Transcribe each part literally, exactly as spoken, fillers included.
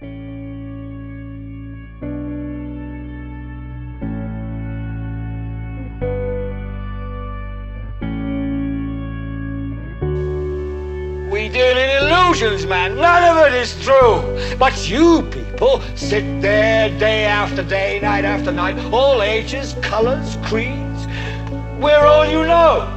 We deal in illusions, man. None of it is true. But you people sit there day after day, night after night, all ages, colors, creeds. We're all you know.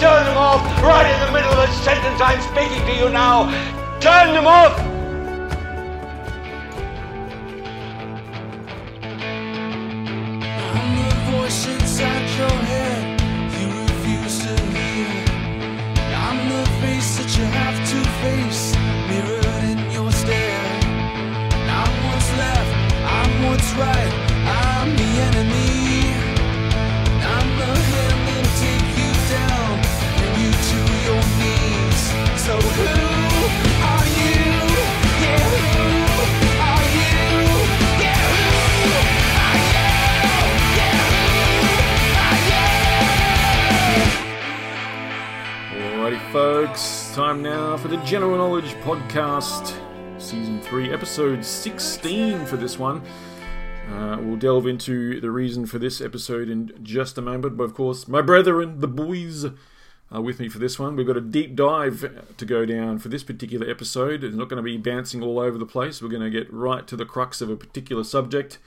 Turn them off right in the middle of the sentence I'm speaking to you now. Turn them off. I'm the voice inside your head. You refuse to hear. I'm the face that you have. Face mirrored in your stare. I'm what's left, I'm what's right, I'm the enemy. I'm the hand that'll take you down, bring you to your knees. So who are you? Yeah, who are you? Yeah, who are you? Yeah, who are you? Alrighty, folks. Time now for the General Knowledge Podcast, Season three, Episode sixteen for this one. Uh, we'll delve into the reason for this episode in just a moment, but of course, my brethren, the boys, are with me for this one. We've got a deep dive to go down for this particular episode. It's not going to be bouncing all over the place. We're going to get right to the crux of a particular subject.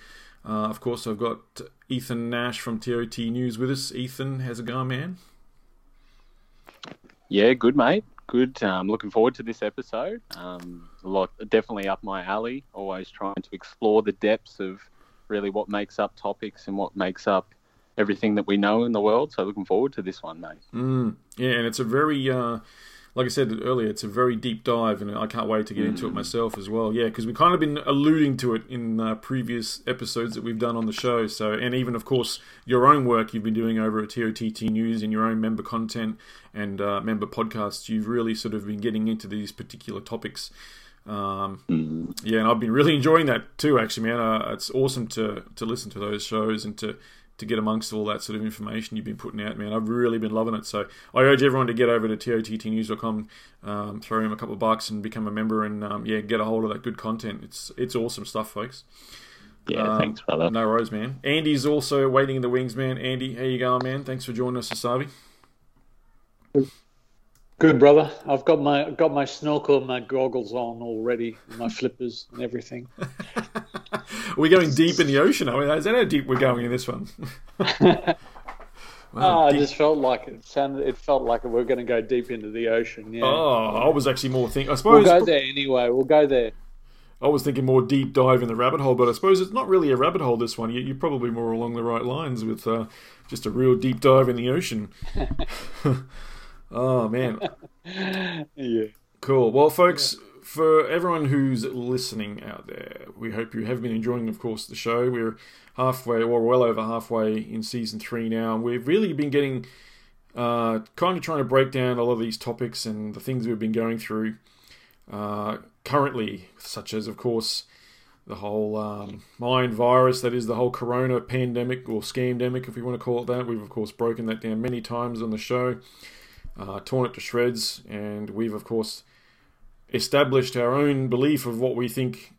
Uh, of course, I've got Ethan Nash from T O T News with us. Ethan, how's it going, man? Yeah, good, mate. Good. Um, looking forward to this episode. Um, a lot, definitely up my alley. Always trying to explore the depths of really what makes up topics and what makes up everything that we know in the world. So looking forward to this one, mate. Mm, yeah, and it's a very, uh, like I said earlier, it's a very deep dive, and I can't wait to get mm. into it myself as well. Yeah, because we've kind of been alluding to it in uh, previous episodes that we've done on the show. So, and even of course your own work you've been doing over at T O T T News and your own member content. And uh, member podcasts, you've really sort of been getting into these particular topics. Um, mm-hmm. Yeah, and I've been really enjoying that too, actually, man. Uh, it's awesome to to listen to those shows and to, to get amongst all that sort of information you've been putting out, man. I've really been loving it. So I urge everyone to get over to T O T T news dot com, um, throw him a couple of bucks and become a member and, um, yeah, get a hold of that good content. It's, it's awesome stuff, folks. Yeah, um, thanks, brother. No worries, man. Andy's also waiting in the wings, man. Andy, how you going, man? Thanks for joining us, Asabi. Good, brother. I've got my got my snorkel and my goggles on already, my flippers and everything. We're going deep in the ocean. I mean, is that how deep we're going in this one? wow, oh, I deep. just felt like it sounded. It felt like we were going to go deep into the ocean. Yeah. Oh, I was actually more thinking. I suppose we'll go there anyway. We'll go there. I was thinking more deep dive in the rabbit hole, but I suppose it's not really a rabbit hole, this one. You're probably more along the right lines with uh, just a real deep dive in the ocean. Oh, man. Yeah. Cool. Well, folks, yeah. For everyone who's listening out there, we hope you have been enjoying, of course, the show. We're halfway, or well over halfway in Season three now, and we've really been getting, uh, kind of trying to break down a lot of these topics and the things we've been going through. Uh, currently, such as, of course, the whole um, mind virus, that is the whole corona pandemic or scamdemic, if you want to call it that. We've, of course, broken that down many times on the show, uh, torn it to shreds, and we've, of course, established our own belief of what we think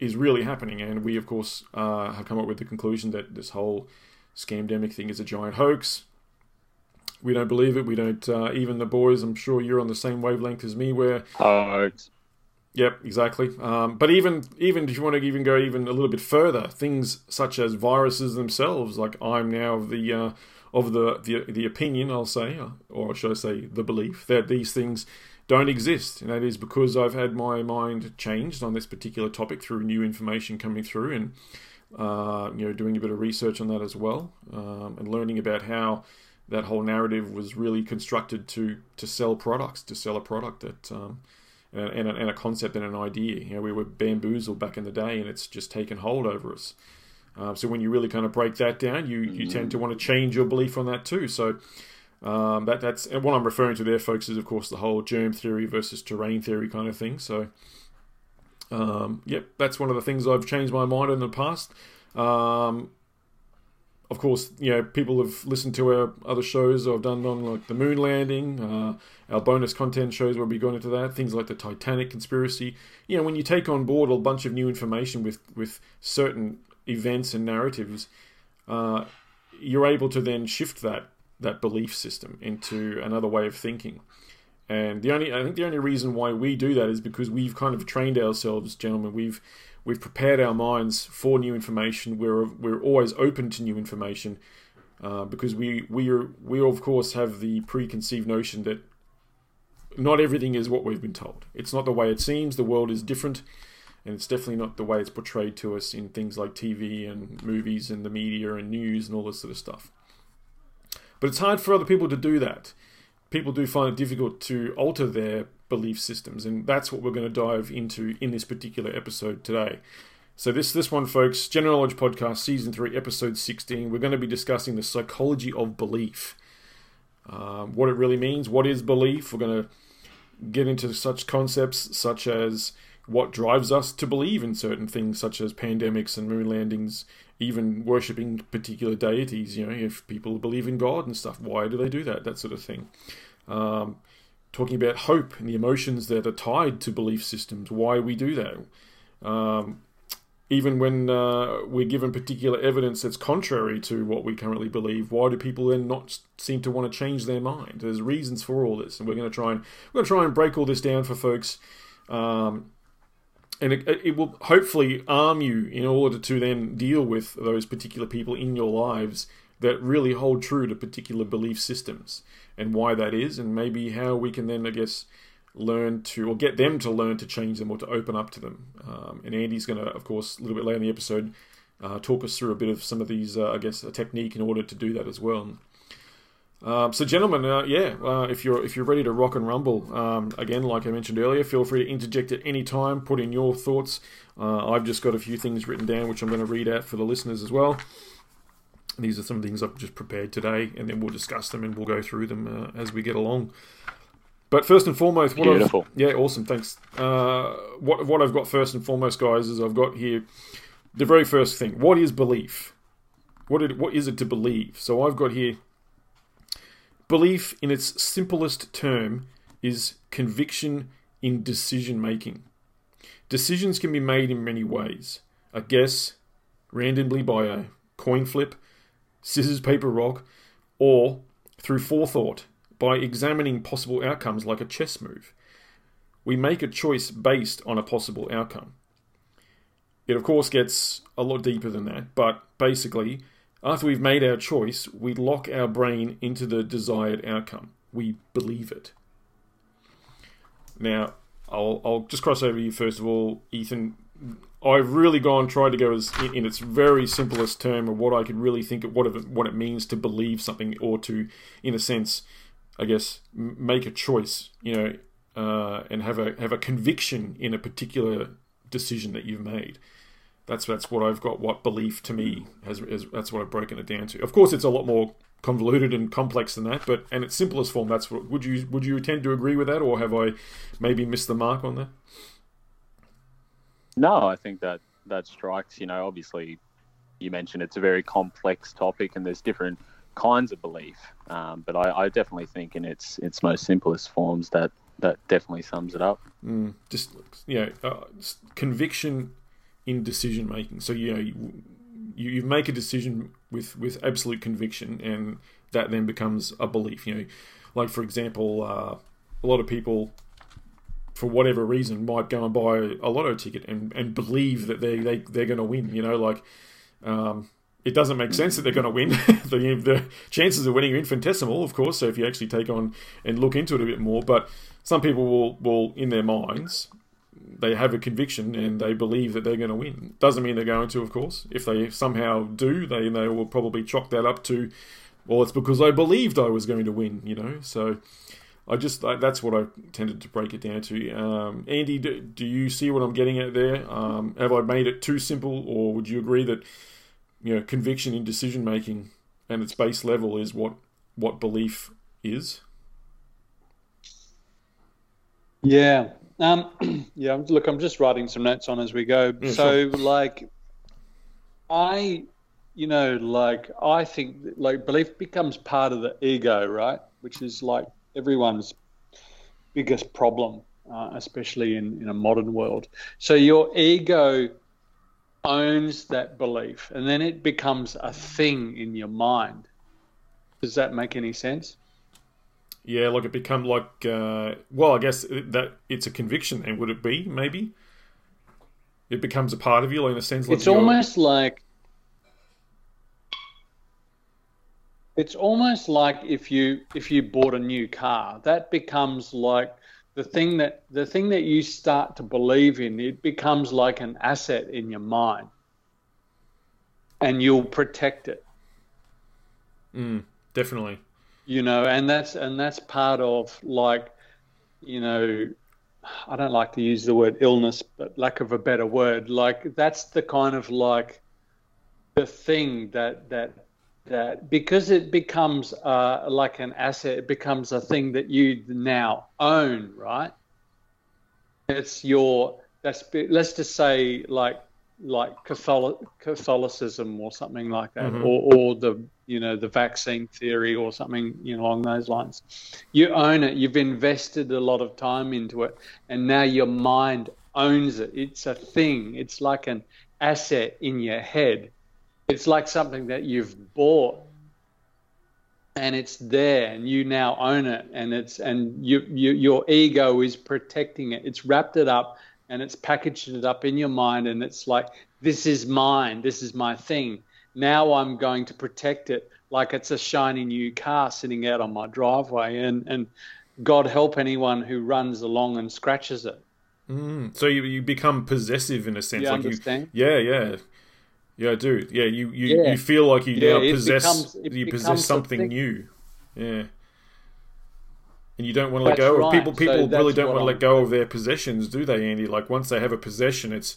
is really happening. And we, of course, uh, have come up with the conclusion that this whole scamdemic thing is a giant hoax. We don't believe it. We don't, uh, even the boys, I'm sure you're on the same wavelength as me, where... Hoax. Uh, Yep, exactly. Um, but even even if you want to even go even a little bit further, things such as viruses themselves, like I'm now of the uh, of the, the the opinion, I'll say, or should I say the belief, that these things don't exist. And that is because I've had my mind changed on this particular topic through new information coming through and uh, you know, doing a bit of research on that as well, um, and learning about how that whole narrative was really constructed to, to sell products, to sell a product that... Um, and a, and a concept and an idea. You know, we were bamboozled back in the day, and it's just taken hold over us. Uh, so when you really kind of break that down, you, you mm-hmm. tend to want to change your belief on that too. So um, that that's what I'm referring to there, folks, is, of course, the whole germ theory versus terrain theory kind of thing. So, um, yep, that's one of the things I've changed my mind in the past. Um, of course, you know, people have listened to our other shows I've done on, like the moon landing, uh, our bonus content shows where we've gone into that, things like the Titanic conspiracy. You know, when you take on board a bunch of new information with, with certain events and narratives, uh, you're able to then shift that that belief system into another way of thinking. And the only I think the only reason why we do that is because we've kind of trained ourselves, gentlemen. We've we've prepared our minds for new information. We're we're always open to new information uh, because we we are we of course have the preconceived notion that not everything is what we've been told. It's not the way it seems. The world is different. And it's definitely not the way it's portrayed to us in things like T V and movies and the media and news and all this sort of stuff. But it's hard for other people to do that. People do find it difficult to alter their belief systems, and that's what we're going to dive into in this particular episode today. So this this one, folks, General Knowledge Podcast, Season three, Episode sixteen, we're going to be discussing the psychology of belief. Um, what it really means, what is belief? We're going to get into such concepts such as what drives us to believe in certain things such as pandemics and moon landings, even worshipping particular deities. You know, if people believe in God and stuff, why do they do that? That sort of thing. Um, talking about hope and the emotions that are tied to belief systems, why we do that. Um, even when uh, we're given particular evidence that's contrary to what we currently believe, why do people then not seem to want to change their mind? There's reasons for all this, and we're going to try and we're going to try and break all this down for folks. Um, And it, it will hopefully arm you in order to then deal with those particular people in your lives that really hold true to particular belief systems and why that is, and maybe how we can then, I guess, learn to, or get them to learn to change them or to open up to them. Um, and Andy's going to, of course, a little bit later in the episode, uh, talk us through a bit of some of these, uh, I guess, a technique in order to do that as well. Um, so, gentlemen, uh, yeah, uh, if you're if you're ready to rock and rumble, um, again, like I mentioned earlier, feel free to interject at any time, put in your thoughts. Uh, I've just got a few things written down, which I'm going to read out for the listeners as well. These are some things I've just prepared today, and then we'll discuss them and we'll go through them uh, as we get along. But first and foremost, what beautiful. I've, yeah, awesome, thanks. Uh, what what I've got first and foremost, guys, is I've got here the very first thing. What is belief? What did, what is it to believe? So I've got here, belief, in its simplest term, is conviction in decision-making. Decisions can be made in many ways. A guess, randomly by a coin flip, scissors, paper, rock, or through forethought, by examining possible outcomes like a chess move. We make a choice based on a possible outcome. It, of course, gets a lot deeper than that, but basically, after we've made our choice, we lock our brain into the desired outcome. We believe it. Now, I'll, I'll just cross over to you first of all, Ethan. I've really gone, tried to go as in, in its very simplest term of what I could really think of, what it, what it means to believe something or to, in a sense, I guess, make a choice, you know, uh, and have a have a conviction in a particular decision that you've made. That's that's what I've got. What belief to me has, has that's what I've broken it down to. Of course, it's a lot more convoluted and complex than that, but in its simplest form, that's what. Would you would you tend to agree with that, or have I maybe missed the mark on that? No, I think that that strikes. You know, obviously, you mentioned it's a very complex topic, and there's different kinds of belief. Um, but I, I definitely think in its its most simplest forms that that definitely sums it up. Mm, just you know, uh, just conviction in decision making. So you know, you, you make a decision with, with absolute conviction, and that then becomes a belief. You know, like for example, uh, a lot of people, for whatever reason, might go and buy a lotto ticket and, and believe that they they they're going to win. You know, like um, it doesn't make sense that they're going to win. the, the chances of winning are infinitesimal, of course. So if you actually take on and look into it a bit more, but some people will will in their minds, they have a conviction and they believe that they're going to win. Doesn't mean they're going to, of course. If they somehow do, they they will probably chalk that up to, well, it's because I believed I was going to win, you know. So I just I, that's what I tended to break it down to. Um, Andy, do, do you see what I'm getting at there? Um, have I made it too simple, or would you agree that you know conviction in decision making and its base level is what what belief is? Yeah, um, yeah. Look, I'm just writing some notes on as we go. Yeah, so, sure. like, I, you know, like I think that, like belief becomes part of the ego, right? Which is like everyone's biggest problem, uh, especially in, in a modern world. So your ego owns that belief, and then it becomes a thing in your mind. Does that make any sense? Yeah, like it become like, uh, well, I guess that it's a conviction, and would it be, maybe? It becomes a part of you, like in a sense. Like it's almost like, It's almost like if you if you bought a new car, that becomes like the thing that the thing that you start to believe in. It becomes like an asset in your mind, and you'll protect it. Mm, definitely. You know, and that's and that's part of like, you know, I don't like to use the word illness, but lack of a better word, like that's the kind of like the thing that that. that because it becomes uh, like an asset, it becomes a thing that you now own, right? It's your, that's, let's just say like like Catholic, Catholicism or something like that, mm-hmm. or, or the, you know, the vaccine theory or something, you know, along those lines. You own it, you've invested a lot of time into it, and now your mind owns it. It's a thing, it's like an asset in your head. It's like something that you've bought, and it's there, and you now own it, and it's and you, you your ego is protecting it. It's wrapped it up, and it's packaged it up in your mind, and it's like, this is mine, this is my thing. Now I'm going to protect it like it's a shiny new car sitting out on my driveway, and and God help anyone who runs along and scratches it. Mm. So you you become possessive in a sense. You like understand? You, yeah, yeah. Yeah, I do. Yeah, you, you, yeah. you feel like you yeah, now possess becomes, you possess something new. Yeah. And you don't want to let that's go right. of people people so really don't want to I'm let go doing. of their possessions, do they, Andy? Like once they have a possession, it's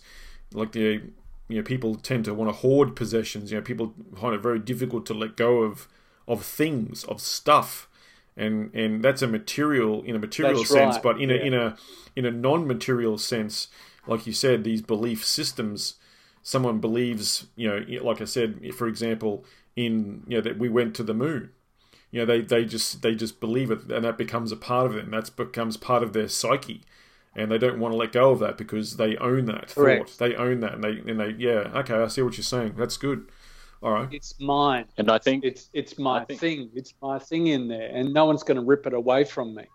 like the you know, people tend to want to hoard possessions. You know, people find it very difficult to let go of of things, of stuff. And and that's a material in a material that's sense, right. but in yeah. a in a in a non-material sense, like you said, these belief systems. Someone believes, you know, like I said, for example, in, you know, that we went to the moon. You know, they, they just they just believe it, and that becomes a part of them. That becomes part of their psyche, and they don't want to let go of that because they own that Correct. thought. They own that, and they and they yeah, okay, I see what you're saying. That's good. All right, it's mine, and I think it's it's my think, thing. It's my thing in there, and no one's going to rip it away from me.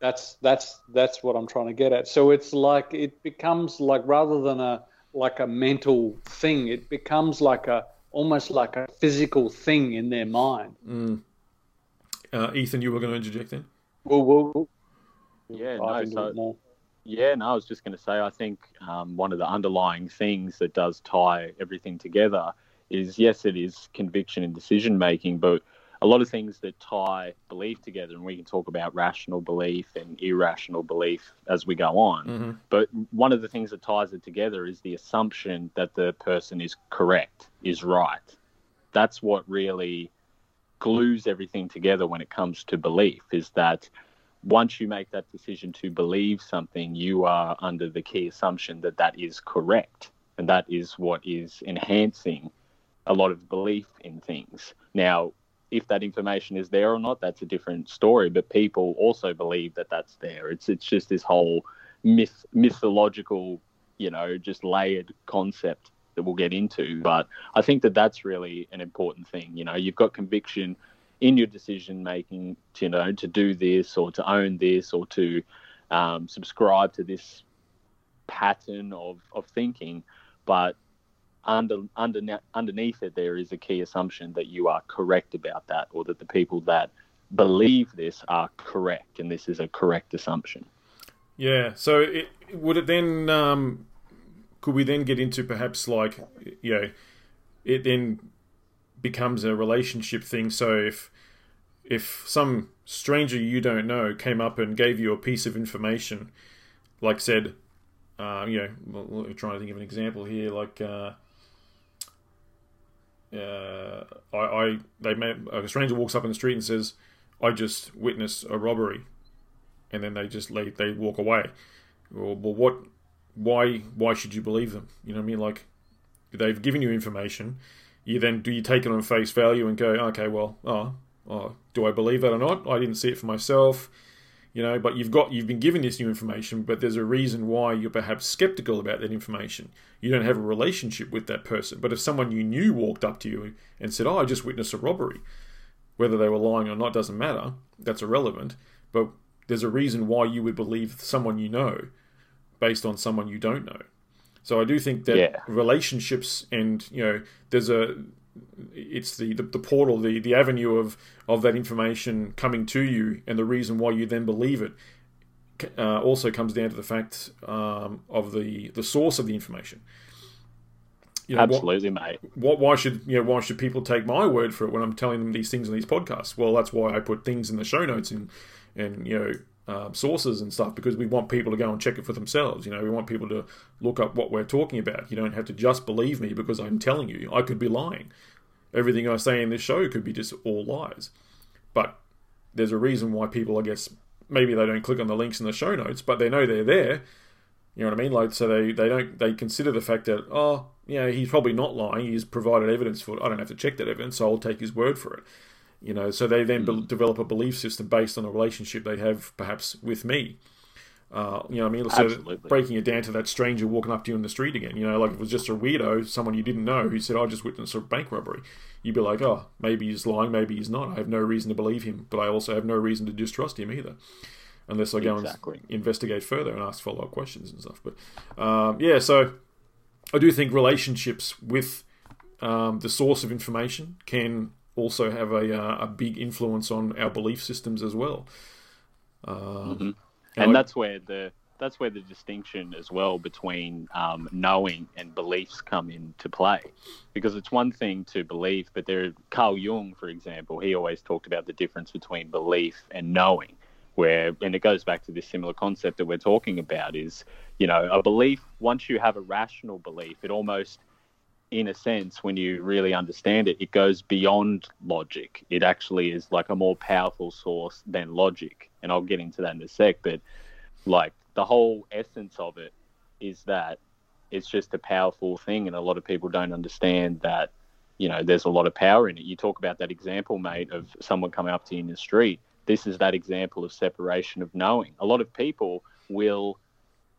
That's that's that's what I'm trying to get at. So it's like it becomes like rather than a like a mental thing, it becomes like a almost like a physical thing in their mind. Mm. Uh, Ethan, you were going to interject then? Well, well, well. yeah, I no, so, yeah, no. I was just going to say, I think um, one of the underlying things that does tie everything together is yes, it is conviction and decision making, but a lot of things that tie belief together, and we can talk about rational belief and irrational belief as we go on. Mm-hmm. But one of the things that ties it together is the assumption that the person is correct, is right. That's what really glues everything together when it comes to belief, is that once you make that decision to believe something, you are under the key assumption that that is correct. And that is what is enhancing a lot of belief in things. Now, if that information is there or not, that's a different story. But people also believe that that's there. It's it's just this whole myth, mythological, you know, just layered concept that we'll get into. But I think that that's really an important thing. You know, you've got conviction in your decision making, you know, to do this or to own this or to um, subscribe to this pattern of, of thinking. But Under, under, underneath it, there is a key assumption that you are correct about that, or that the people that believe this are correct, and this is a correct assumption. Yeah. So, it, would it then? Um, could we then get into perhaps like, you know, it then becomes a relationship thing. So if if some stranger you don't know came up and gave you a piece of information, like said, uh, you know, we're trying to think of an example here, like uh, uh, I, I they may, a stranger walks up in the street and says, "I just witnessed a robbery," and then they just they, they walk away. Well, well, what? Why? Why should you believe them? You know what I mean? Like, they've given you information. You then do you take it on face value and go, okay, well, oh, oh, do I believe that or not? I didn't see it for myself, you know. But you've got you've been given this new information, but there's a reason why you're perhaps skeptical about that information. You don't have a relationship with that person. But if someone you knew walked up to you and said, "Oh, I just witnessed a robbery," whether they were lying or not doesn't matter. That's irrelevant. But there's a reason why you would believe someone you know based on someone you don't know. So I do think that yeah. relationships and, you know, there's a, it's the, the, the portal, the, the avenue of, of that information coming to you, and the reason why you then believe it uh, also comes down to the fact um, of the, the source of the information. You know, Absolutely, what, mate. What? Why should you know? Why should people take my word for it when I'm telling them these things on these podcasts? Well, that's why I put things in the show notes and and you know. Um, sources and stuff, because we want people to go and check it for themselves. You know, we want people to look up what we're talking about. You don't have to just believe me because I'm telling you. I could be lying. Everything I say in this show could be just all lies. But there's a reason why people, I guess, maybe they don't click on the links in the show notes, but they know they're there. You know what I mean? Like, so they, they don't, they consider the fact that, oh, you know, he's probably not lying. He's provided evidence for it. I don't have to check that evidence, so I'll take his word for it. You know, so they then be- develop a belief system based on a relationship they have, perhaps, with me. Uh, you know what I mean? So Absolutely. Breaking it down to that stranger walking up to you in the street again. You know, like if it was just a weirdo, someone you didn't know, who said, "I just witnessed a bank robbery." You'd be like, oh, maybe he's lying, maybe he's not. I have no reason to believe him, but I also have no reason to distrust him either. Unless I go exactly. and investigate further and ask follow-up questions and stuff. But, um, yeah, so I do think relationships with um, the source of information can also have a uh, a big influence on our belief systems as well. Um, mm-hmm. And I, that's where the that's where the distinction as well between um, knowing and beliefs come into play, because it's one thing to believe, but there Carl Jung, for example, he always talked about the difference between belief and knowing, where and it goes back to this similar concept that we're talking about is, you know, a belief, once you have a rational belief, it almost, in a sense, when you really understand it, it goes beyond logic. It actually is like a more powerful source than logic. And I'll get into that in a sec. But like the whole essence of it is that it's just a powerful thing. And a lot of people don't understand that, you know, there's a lot of power in it. You talk about that example, mate, of someone coming up to you in the street. This is that example of separation of knowing. A lot of people will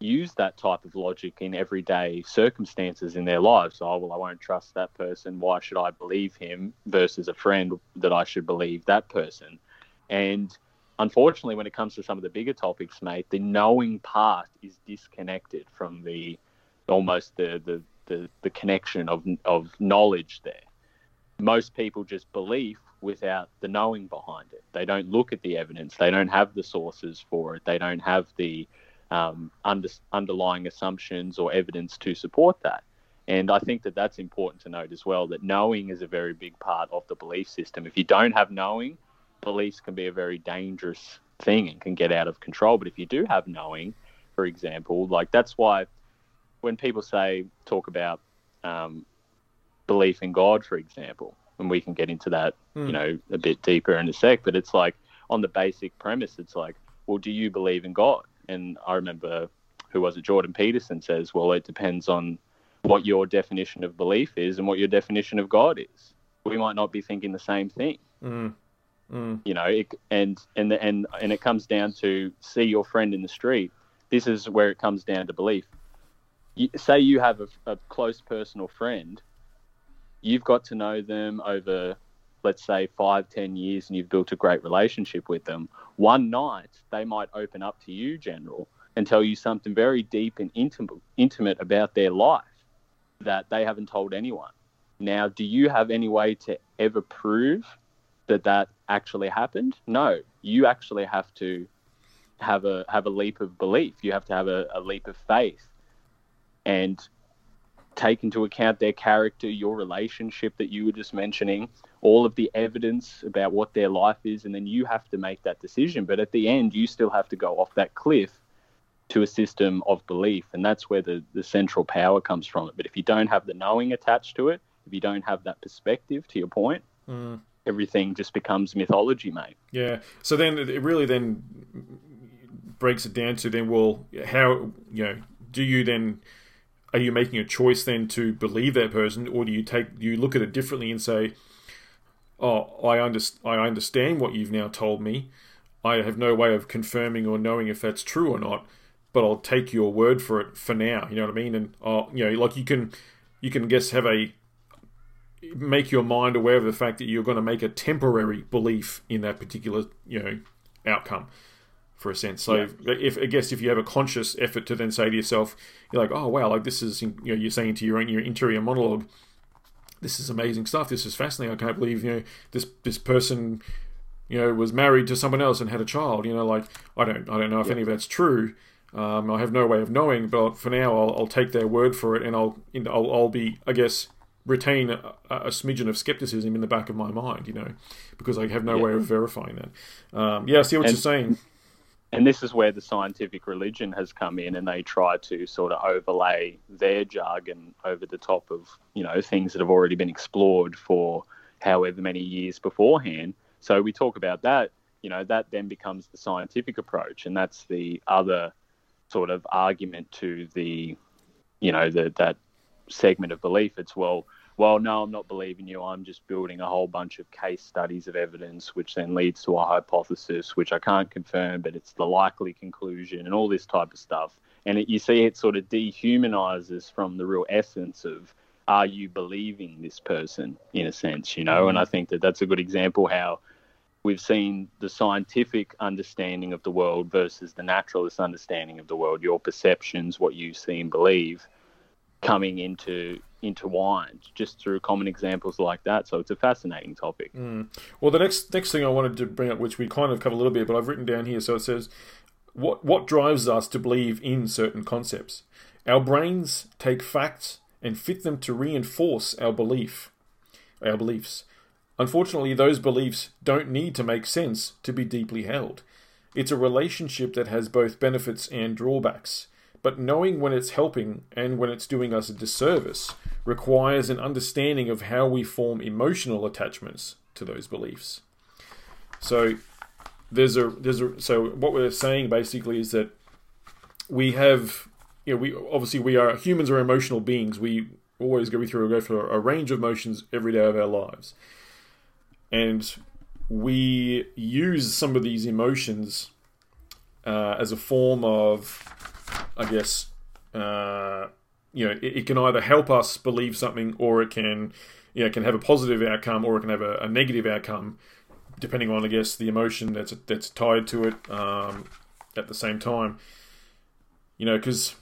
use that type of logic in everyday circumstances in their lives. Oh, well, I won't trust that person. Why should I believe him versus a friend that I should believe that person? And unfortunately, when it comes to some of the bigger topics, mate, the knowing part is disconnected from the almost the the, the, the connection of of knowledge there. Most people just believe without the knowing behind it. They don't look at the evidence. They don't have the sources for it. They don't have the Um, under, underlying assumptions or evidence to support that. And I think that that's important to note as well, that knowing is a very big part of the belief system. If you don't have knowing, beliefs can be a very dangerous thing and can get out of control. But if you do have knowing, for example, like that's why when people say, talk about um, belief in God, for example, and we can get into that, mm. you know, a bit deeper in a sec, but it's like on the basic premise, it's like, well, do you believe in God? And I remember, who was it, Jordan Peterson says, well, it depends on what your definition of belief is and what your definition of God is. We might not be thinking the same thing. Mm. Mm. You know, it, and, and, and, and it comes down to see your friend in the street. This is where it comes down to belief. You, say you have a, a close personal friend. You've got to know them over, let's say, five, ten years, and you've built a great relationship with them. One night, they might open up to you, General, and tell you something very deep and intim- intimate about their life that they haven't told anyone. Now, do you have any way to ever prove that that actually happened? No. You actually have to have a have a leap of belief. You have to have a, a leap of faith and take into account their character, your relationship that you were just mentioning, all of the evidence about what their life is, and then you have to make that decision. But at the end, you still have to go off that cliff to a system of belief, and that's where the, the central power comes from. But if you don't have the knowing attached to it, if you don't have that perspective, to your point, mm. everything just becomes mythology, mate. Yeah. So then it really then breaks it down to then, well, how, you know, do you then... are you making a choice then to believe that person, or do you take do you look at it differently and say, "Oh, I under, I understand what you've now told me. I have no way of confirming or knowing if that's true or not, but I'll take your word for it for now." You know what I mean? And I'll, you know, like you can you can guess have a make your mind aware of the fact that you're going to make a temporary belief in that particular, you know, outcome. For a sense, so yeah. if I guess if you have a conscious effort to then say to yourself, you're like, "Oh wow, like this is," you know, you're saying to your own your interior monologue, "This is amazing stuff. This is fascinating. I can't believe, you know, this this person, you know, was married to someone else and had a child. You know, like I don't I don't know if yeah. any of that's true. Um, I have no way of knowing, but for now I'll, I'll take their word for it, and I'll you know, I'll, I'll be I guess retain a, a smidgen of skepticism in the back of my mind, you know, because I have no yeah. way of verifying that. Um, yeah, I see what and- you're saying. And this is where the scientific religion has come in, and they try to sort of overlay their jargon over the top of, you know, things that have already been explored for however many years beforehand. So we talk about that, you know, that then becomes the scientific approach, and that's the other sort of argument to the, you know, the, that segment of belief. It's, well, well, no, I'm not believing you. I'm just building a whole bunch of case studies of evidence, which then leads to a hypothesis, which I can't confirm, but it's the likely conclusion and all this type of stuff. And it, you see it sort of dehumanizes from the real essence of, are you believing this person in a sense, you know? And I think that that's a good example how we've seen the scientific understanding of the world versus the naturalist understanding of the world, your perceptions, what you see and believe coming into... intertwined just through common examples like that. So it's a fascinating topic. Mm. Well, the next next thing I wanted to bring up, which we kind of covered a little bit, but I've written down here, so it says, what what drives us to believe in certain concepts? Our brains take facts and fit them to reinforce our belief, our beliefs. Unfortunately, those beliefs don't need to make sense to be deeply held. It's a relationship that has both benefits and drawbacks. But knowing when it's helping and when it's doing us a disservice requires an understanding of how we form emotional attachments to those beliefs. So there's a there's a so what we're saying basically is that we have you know we obviously we are humans are emotional beings. We always go through go through a range of emotions every day of our lives, and we use some of these emotions uh, as a form of I guess, uh, you know, it, it can either help us believe something, or it can, you know, it can have a positive outcome, or it can have a, a negative outcome, depending on, I guess, the emotion that's that's tied to it. Um, at the same time, you know, because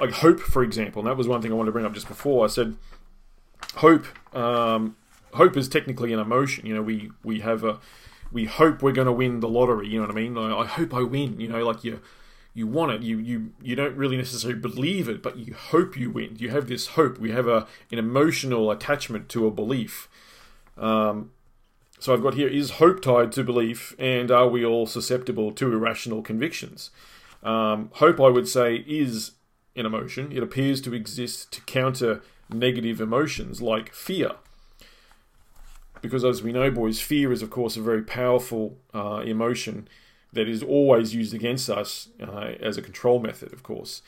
like hope, for example, and that was one thing I wanted to bring up just before. I said, hope, um, hope is technically an emotion. You know, we we have a, we hope we're going to win the lottery. You know what I mean? Like, I hope I win. You know, like you. You want it. You, you you don't really necessarily believe it, but you hope you win. You have this hope. We have a an emotional attachment to a belief. Um, so I've got here, is hope tied to belief, and are we all susceptible to irrational convictions? Um, hope, I would say, is an emotion. It appears to exist to counter negative emotions like fear. Because as we know, boys, fear is, of course, a very powerful uh, emotion that is always used against us uh, as a control method, of course.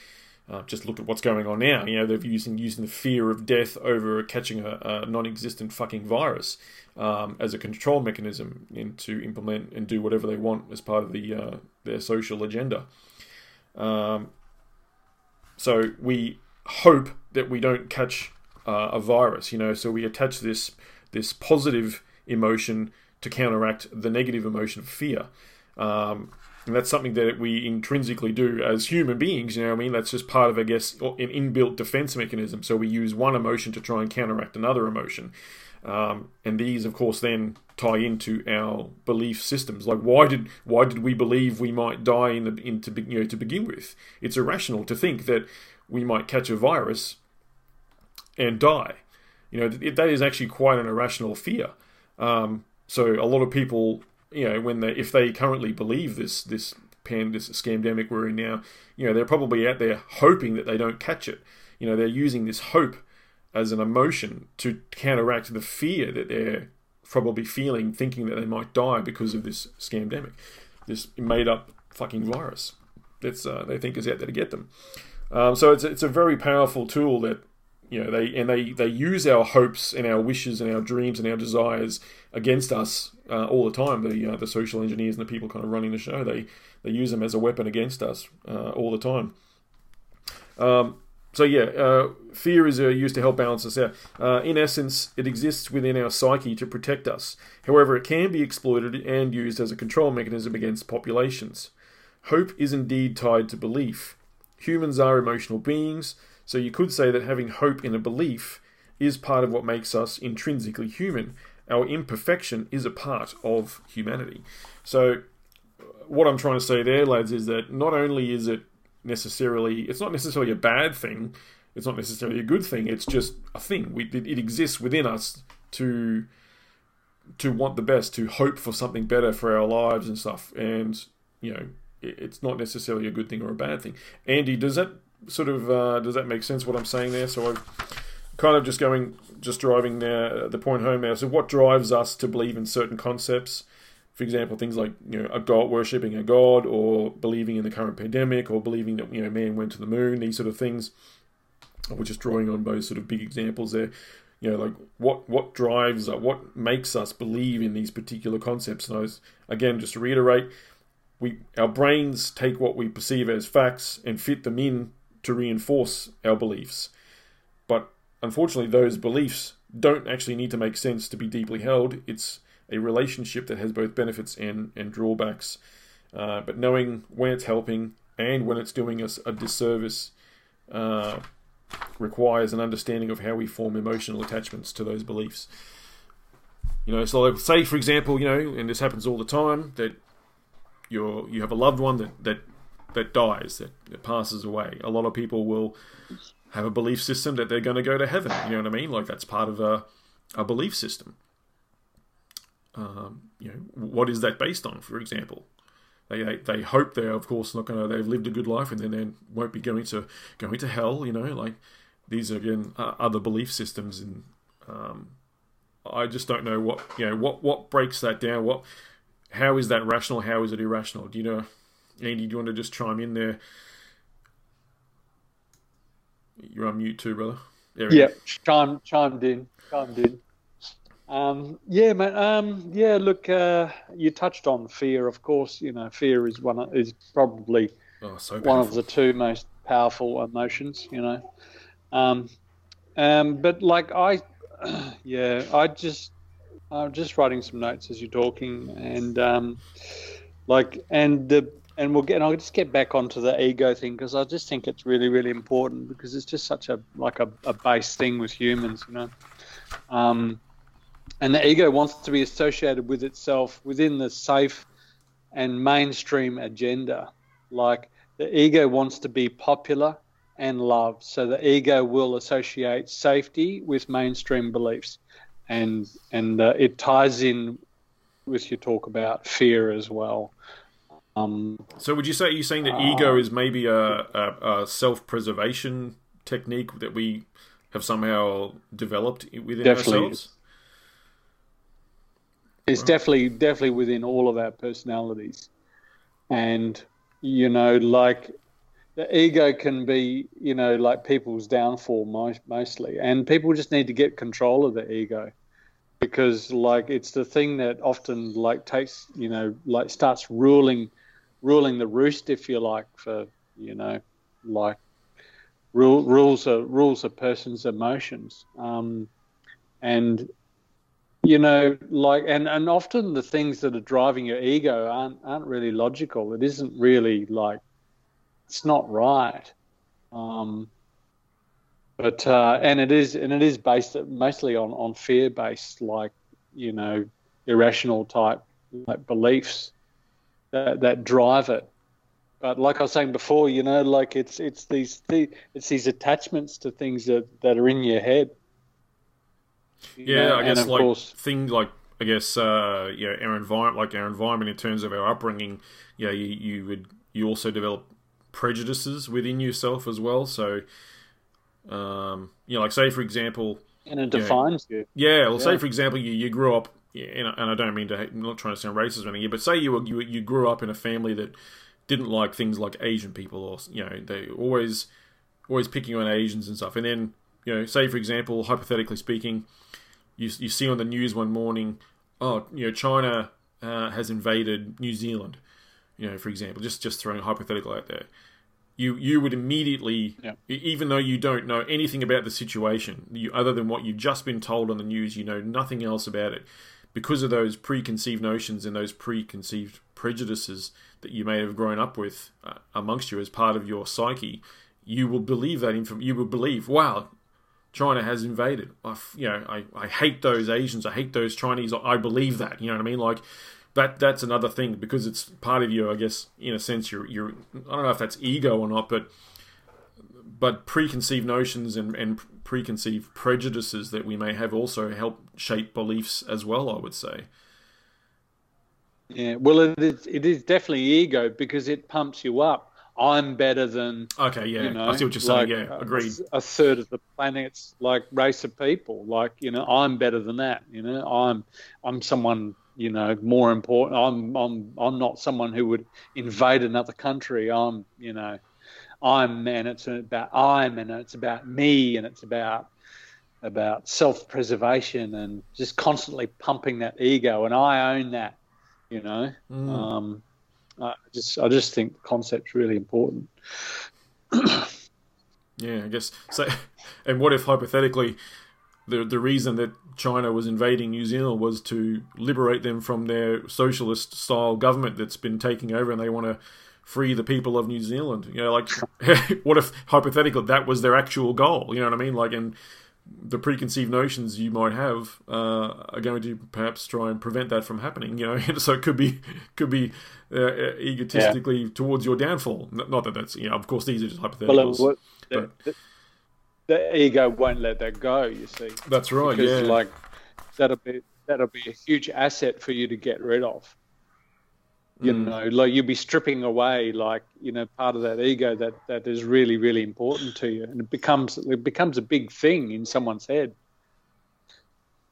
Uh, just look at what's going on now. You know, they're using using the fear of death over catching a, a non-existent fucking virus um, as a control mechanism in, to implement and do whatever they want as part of the uh, their social agenda. Um, so we hope that we don't catch uh, a virus, you know, so we attach this this positive emotion to counteract the negative emotion of fear. Um, and that's something that we intrinsically do as human beings, you know what I mean? That's just part of, I guess, an inbuilt defense mechanism. So we use one emotion to try and counteract another emotion. Um, and these, of course, then tie into our belief systems. Like, why did why did we believe we might die in the in to, you know, to begin with? It's irrational to think that we might catch a virus and die. You know, that is actually quite an irrational fear. Um, so a lot of people, you know, when they, if they currently believe this this pan this scamdemic we're in now, you know, they're probably out there hoping that they don't catch it. You know, they're using this hope as an emotion to counteract the fear that they're probably feeling, thinking that they might die because of this scamdemic, this made-up fucking virus that's uh, they think is out there to get them. Um, so it's it's a very powerful tool that, you know, they and they, they use our hopes and our wishes and our dreams and our desires against us uh, all the time. The uh, the social engineers and the people kind of running the show, they they use them as a weapon against us uh, all the time. Um, so yeah, uh, fear is uh, used to help balance us out. Uh, in essence, it exists within our psyche to protect us. However, it can be exploited and used as a control mechanism against populations. Hope is indeed tied to belief. Humans are emotional beings, so you could say that having hope in a belief is part of what makes us intrinsically human. Our imperfection is a part of humanity. So what I'm trying to say there, lads, is that not only is it necessarily, it's not necessarily a bad thing, it's not necessarily a good thing, it's just a thing. We, it, it exists within us to to want the best, to hope for something better for our lives and stuff. And, you know, it's not necessarily a good thing or a bad thing. Andy, does that sort of uh, does that make sense what I'm saying there? So I'm kind of just going, just driving now, the point home now. So what drives us to believe in certain concepts? For example, things like, you know, a god, worshipping a god, or believing in the current pandemic, or believing that, you know, man went to the moon. These sort of things. We're just drawing on those sort of big examples there. You know, like what what drives, what makes us believe in these particular concepts? And I was, again, just to reiterate. We, our brains take what we perceive as facts and fit them in to reinforce our beliefs. But unfortunately, those beliefs don't actually need to make sense to be deeply held. It's a relationship that has both benefits and, and drawbacks. Uh, but knowing when it's helping and when it's doing us a disservice uh, requires an understanding of how we form emotional attachments to those beliefs. You know, so like, say, for example, you know, and this happens all the time, that You're, you have a loved one that that, that dies, that, that passes away. A lot of people will have a belief system that they're going to go to heaven. You know what I mean? Like, that's part of a, a belief system. Um, you know, what is that based on? For example, they they, they hope they're, of course, not going to. They've lived a good life and then they won't be going to going to hell. You know, like these are, again, uh, other belief systems, and um, I just don't know what you know what, what breaks that down. What How is that rational? How is it irrational? Do you know, Andy, do you want to just chime in there? You're on mute too, brother. Yeah, chime, chimed in, chimed in. Um, yeah, man. Um, yeah, look, uh, you touched on fear, of course. You know, fear is one of, is probably oh, so one of the two most powerful emotions. You know, um, um, but like I, yeah, I just. I'm just writing some notes as you're talking, and um, like, and the, and we'll get, and I'll just get back onto the ego thing, because I just think it's really, really important, because it's just such a like a, a base thing with humans, you know. Um, and the ego wants to be associated with itself within the safe and mainstream agenda. Like, the ego wants to be popular and loved, so the ego will associate safety with mainstream beliefs. And and uh, it ties in with your talk about fear as well. Um, so would you say you're saying that uh, ego is maybe a, a, a self-preservation technique that we have somehow developed within definitely. ourselves? It's right. definitely definitely within all of our personalities. And, you know, like, the ego can be, you know, like people's downfall most, mostly. And people just need to get control of the ego, because, like, it's the thing that often, like, takes, you know, like, starts ruling ruling the roost, if you like, for, you know, like, rule, rules a, rules a person's emotions. Um, and, you know, like, and, and often the things that are driving your ego aren't aren't really logical. It isn't really, like, it's not right. Um, but, uh, and it is, and it is based mostly on, on fear based, like, you know, irrational type, like, beliefs that, that drive it. But like I was saying before, you know, like, it's, it's these, the, it's these attachments to things that, that are in your head. You yeah. know? I guess, like, course, things like I guess, uh, you know, our environment, like our environment in terms of our upbringing, you know, you, you would, you also develop prejudices within yourself as well. So, um, you know, like say for example, and it defines you. Know, you. Yeah. Well, yeah. say for example, you, you grew up, and I don't mean to, I'm not trying to sound racist or anything, but say you were, you, you grew up in a family that didn't like things like Asian people, or, you know, they always, always picking on Asians and stuff. And then, you know, say for example, hypothetically speaking, you you see on the news one morning, oh, you know, China uh, has invaded New Zealand, you know, for example, just just throwing a hypothetical out there. You you would immediately, yeah. even though you don't know anything about the situation, you, other than what you've just been told on the news, you know nothing else about it, because of those preconceived notions and those preconceived prejudices that you may have grown up with uh, amongst you as part of your psyche. You will believe that inf- you will believe, wow, China has invaded. I, you know, I, I hate those Asians. I hate those Chinese. I believe that. You know what I mean? Like that. That's another thing, because it's part of you. I guess in a sense, you're. you're I don't know if that's ego or not, but but preconceived notions and, and preconceived prejudices that we may have also help shape beliefs as well, I would say. Yeah, well, it is, it is definitely ego, because it pumps you up. I'm better than. Okay, yeah, you know, I see what you're saying. Like, yeah, agreed. A, a third of the planet's like race of people. Like, you know, I'm better than that. You know, I'm I'm someone, you know, more important. I'm I'm I'm not someone who would invade another country. I'm, you know, I'm and it's about I'm and it's about me and it's about about self-preservation and just constantly pumping that ego, and I own that. You know. Mm. Um, I just, I just think the concept's really important. Yeah, I guess. So, and what if hypothetically, the the reason that China was invading New Zealand was to liberate them from their socialist style government that's been taking over, and they want to free the people of New Zealand? You know, like, what if hypothetically that was their actual goal? You know what I mean? Like, and the preconceived notions you might have uh, are going to perhaps try and prevent that from happening, you know. So it could be could be uh, egotistically yeah. towards your downfall. Not that that's, you know, of course these are just hypotheticals. Well, it, but... the, the, the ego won't let that go, you see. That's right, because, yeah. Like, that'll be that'll be a huge asset for you to get rid of. You mm. know, like you'll be stripping away, like, you know, part of that ego that, that is really, really important to you, and it becomes it becomes a big thing in someone's head.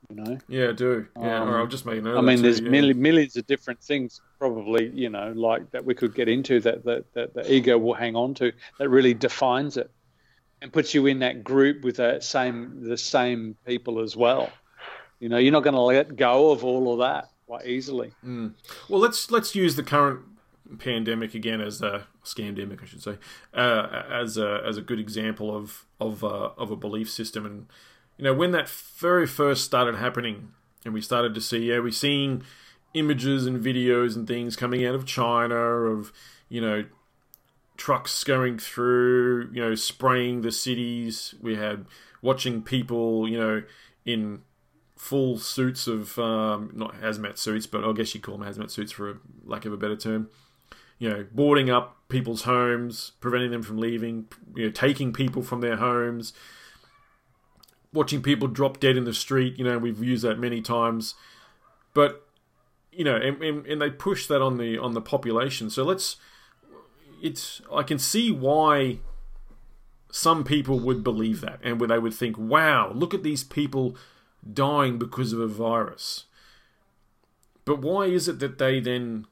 You know. Yeah, I do. Yeah, um, or I'll just make note. I mean, there's too, yeah. millions of different things, probably, you know, like that we could get into that that that the ego will hang on to that really defines it, and puts you in that group with that same the same people as well. You know, you're not going to let go of all of that. Quite easily. Mm. Well, let's let's use the current pandemic again as a scandemic, I should say, uh, as a as a good example of of uh, of a belief system. And you know, when that very first started happening, and we started to see, yeah, we're seeing images and videos and things coming out of China of, you know, trucks going through, you know, spraying the cities. We had watching people, you know, in full suits of, um, not hazmat suits, but I guess you call them hazmat suits for a, lack of a better term, you know, boarding up people's homes, preventing them from leaving, you know, taking people from their homes, watching people drop dead in the street. You know, we've used that many times, but, you know, and, and, and they push that on the, on the population. So let's, it's, I can see why some people would believe that, and where they would think, wow, look at these people dying because of a virus. But why is it that they then,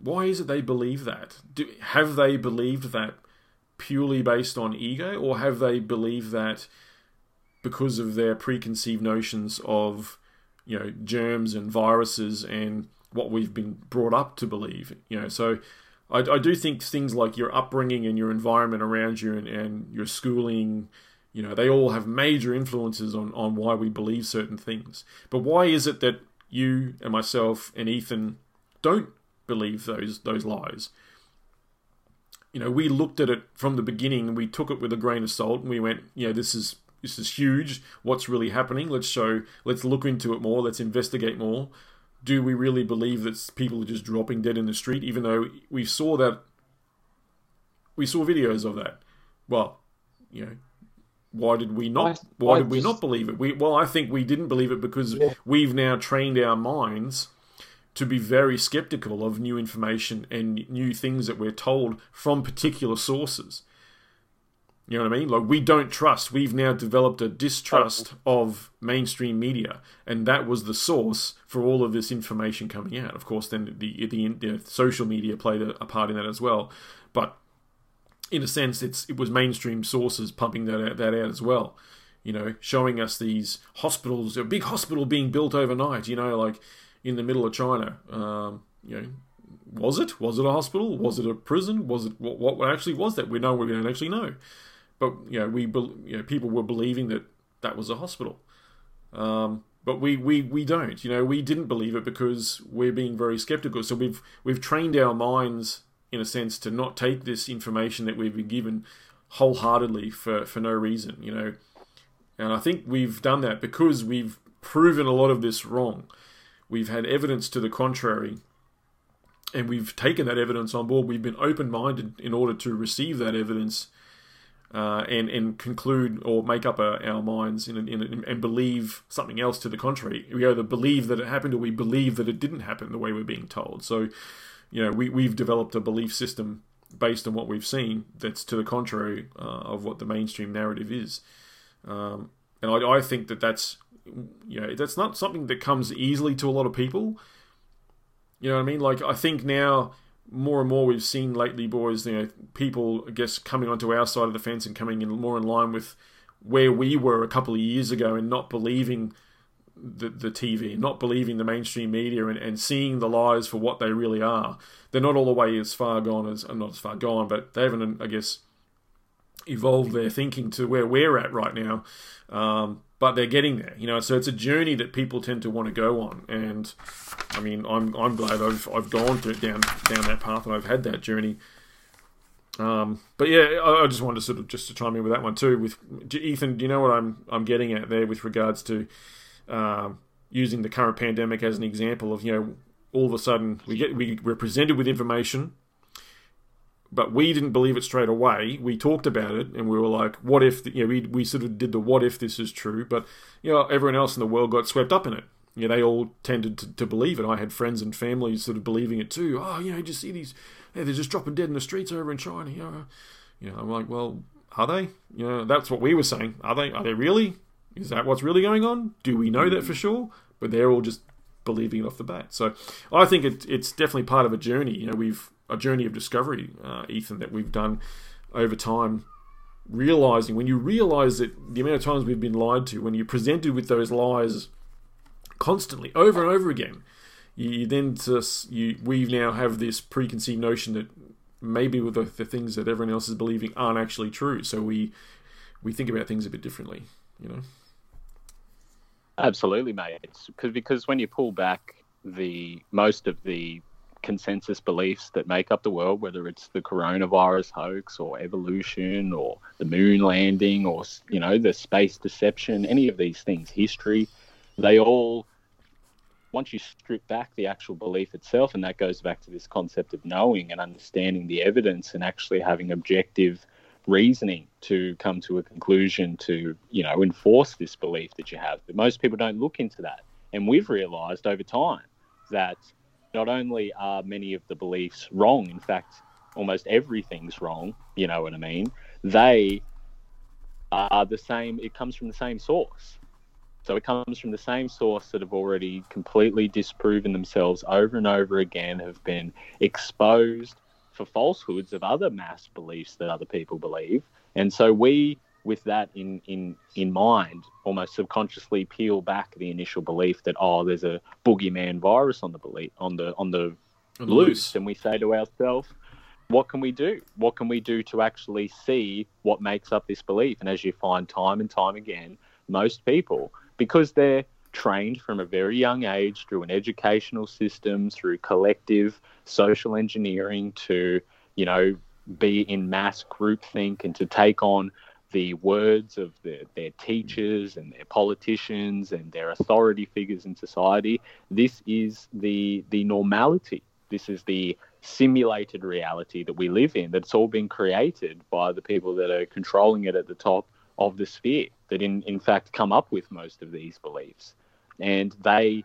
why is it they believe that? Do, have they believed that purely based on ego, or have they believed that because of their preconceived notions of, you know, germs and viruses and what we've been brought up to believe? You know, so I, I do think things like your upbringing and your environment around you and, and your schooling, you know, they all have major influences on, on why we believe certain things. But why is it that you and myself and Ethan don't believe those those lies? You know, we looked at it from the beginning and we took it with a grain of salt, and we went, you know, this is this is huge. What's really happening? Let's show, let's look into it more. Let's investigate more. Do we really believe that people are just dropping dead in the street, even though we saw that, we saw videos of that? Well, you know, Why did we not? I, why I did just, we not believe it? We, well, I think we didn't believe it because yeah. we've now trained our minds to be very skeptical of new information and new things that we're told from particular sources. You know what I mean? Like, we don't trust. We've now developed a distrust of mainstream media, and that was the source for all of this information coming out. Of course, then the the, the social media played a, a part in that as well. But in a sense, it's it was mainstream sources pumping that out, that out as well. You know, showing us these hospitals, a big hospital being built overnight. You know, like in the middle of China. Um, you know. Was it? Was it a hospital? Was it a prison? Was it what? What actually was that? We know we don't actually know, but you know, we you know, people were believing that that was a hospital, um, but we, we we don't. You know, we didn't believe it because we're being very skeptical. So we've we've trained our minds in a sense to not take this information that we've been given wholeheartedly for for no reason. You know, and I think we've done that because we've proven a lot of this wrong. We've had evidence to the contrary. And we've taken that evidence on board. We've been open-minded in order to receive that evidence uh, and, and conclude or make up our, our minds in, in, in, and believe something else to the contrary. We either believe that it happened or we believe that it didn't happen the way we're being told. So, you know, we, we've developed a belief system based on what we've seen that's to the contrary uh, of what the mainstream narrative is. Um, and I, I think that that's, you know, that's not something that comes easily to a lot of people. You know what I mean? Like, I think now more and more we've seen lately, boys, you know, people, I guess, coming onto our side of the fence and coming in more in line with where we were a couple of years ago and not believing the, the T V, not believing the mainstream media and, and seeing the lies for what they really are. They're not all the way as far gone as, not as far gone, but they haven't, I guess, evolved their thinking to where we're at right now. Um, But they're getting there, you know. So it's a journey that people tend to want to go on, and I mean, I'm I'm glad I've I've gone to, down down that path and I've had that journey. Um, but yeah, I, I just wanted to sort of just to chime in with that one too. With Ethan, do you know what I'm I'm getting at there with regards to um, using the current pandemic as an example of, you know, all of a sudden we get we we're presented with information, but we didn't believe it straight away. We talked about it, and we were like, what if... You know, we, we sort of did the what if this is true, but, you know, everyone else in the world got swept up in it. You know, they all tended to, to believe it. I had friends and family sort of believing it too. Oh, you know, just see these... They're just dropping dead in the streets over in China. You know, you know I'm like, well, are they? You know, that's what we were saying. Are they? Are they really? Is that what's really going on? Do we know that for sure? But they're all just believing it off the bat. So I think it, it's definitely part of a journey. You know, we've... a journey of discovery, uh, Ethan, that we've done over time, realizing, when you realize that the amount of times we've been lied to, when you're presented with those lies constantly, over and over again, you then just, you, we now have this preconceived notion that maybe with the, the things that everyone else is believing aren't actually true. So we we think about things a bit differently, you know? Absolutely, mate. It's because because when you pull back the most of the consensus beliefs that make up the world, whether it's the coronavirus hoax or evolution or the moon landing or, you know, the space deception, any of these things, history, they all, once you strip back the actual belief itself, and that goes back to this concept of knowing and understanding the evidence and actually having objective reasoning to come to a conclusion to, you know, enforce this belief that you have. But most people don't look into that. And we've realized over time that not only are many of the beliefs wrong, in fact, almost everything's wrong, you know what I mean, they are the same, it comes from the same source. So it comes from the same source that have already completely disproven themselves over and over again, have been exposed for falsehoods of other mass beliefs that other people believe. And so we, with that in, in, in mind, almost subconsciously peel back the initial belief that, oh, there's a boogeyman virus on the belief, on the on the on loose. loose. And we say to ourselves, what can we do? What can we do to actually see what makes up this belief? And as you find time and time again, most people, because they're trained from a very young age through an educational system, through collective social engineering to, you know, be in mass groupthink and to take on the words of the, their teachers and their politicians and their authority figures in society. This is the the normality. This is the simulated reality that we live in, that's all been created by the people that are controlling it at the top of the sphere that in, in fact come up with most of these beliefs. And they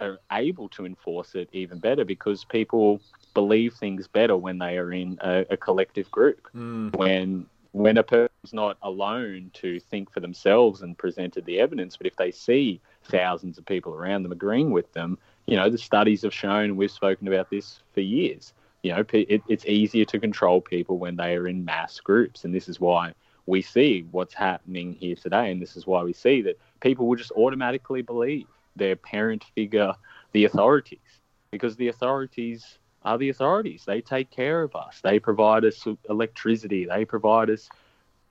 are able to enforce it even better because people believe things better when they are in a, a collective group. Mm. When when a person's not alone to think for themselves and presented the evidence, but if they see thousands of people around them agreeing with them, you know, the studies have shown, we've spoken about this for years, you know, it, it's easier to control people when they are in mass groups. And this is why we see what's happening here today. And this is why we see that people will just automatically believe their parent figure, the authorities, because the authorities are the authorities. They take care of us. They provide us electricity. They provide us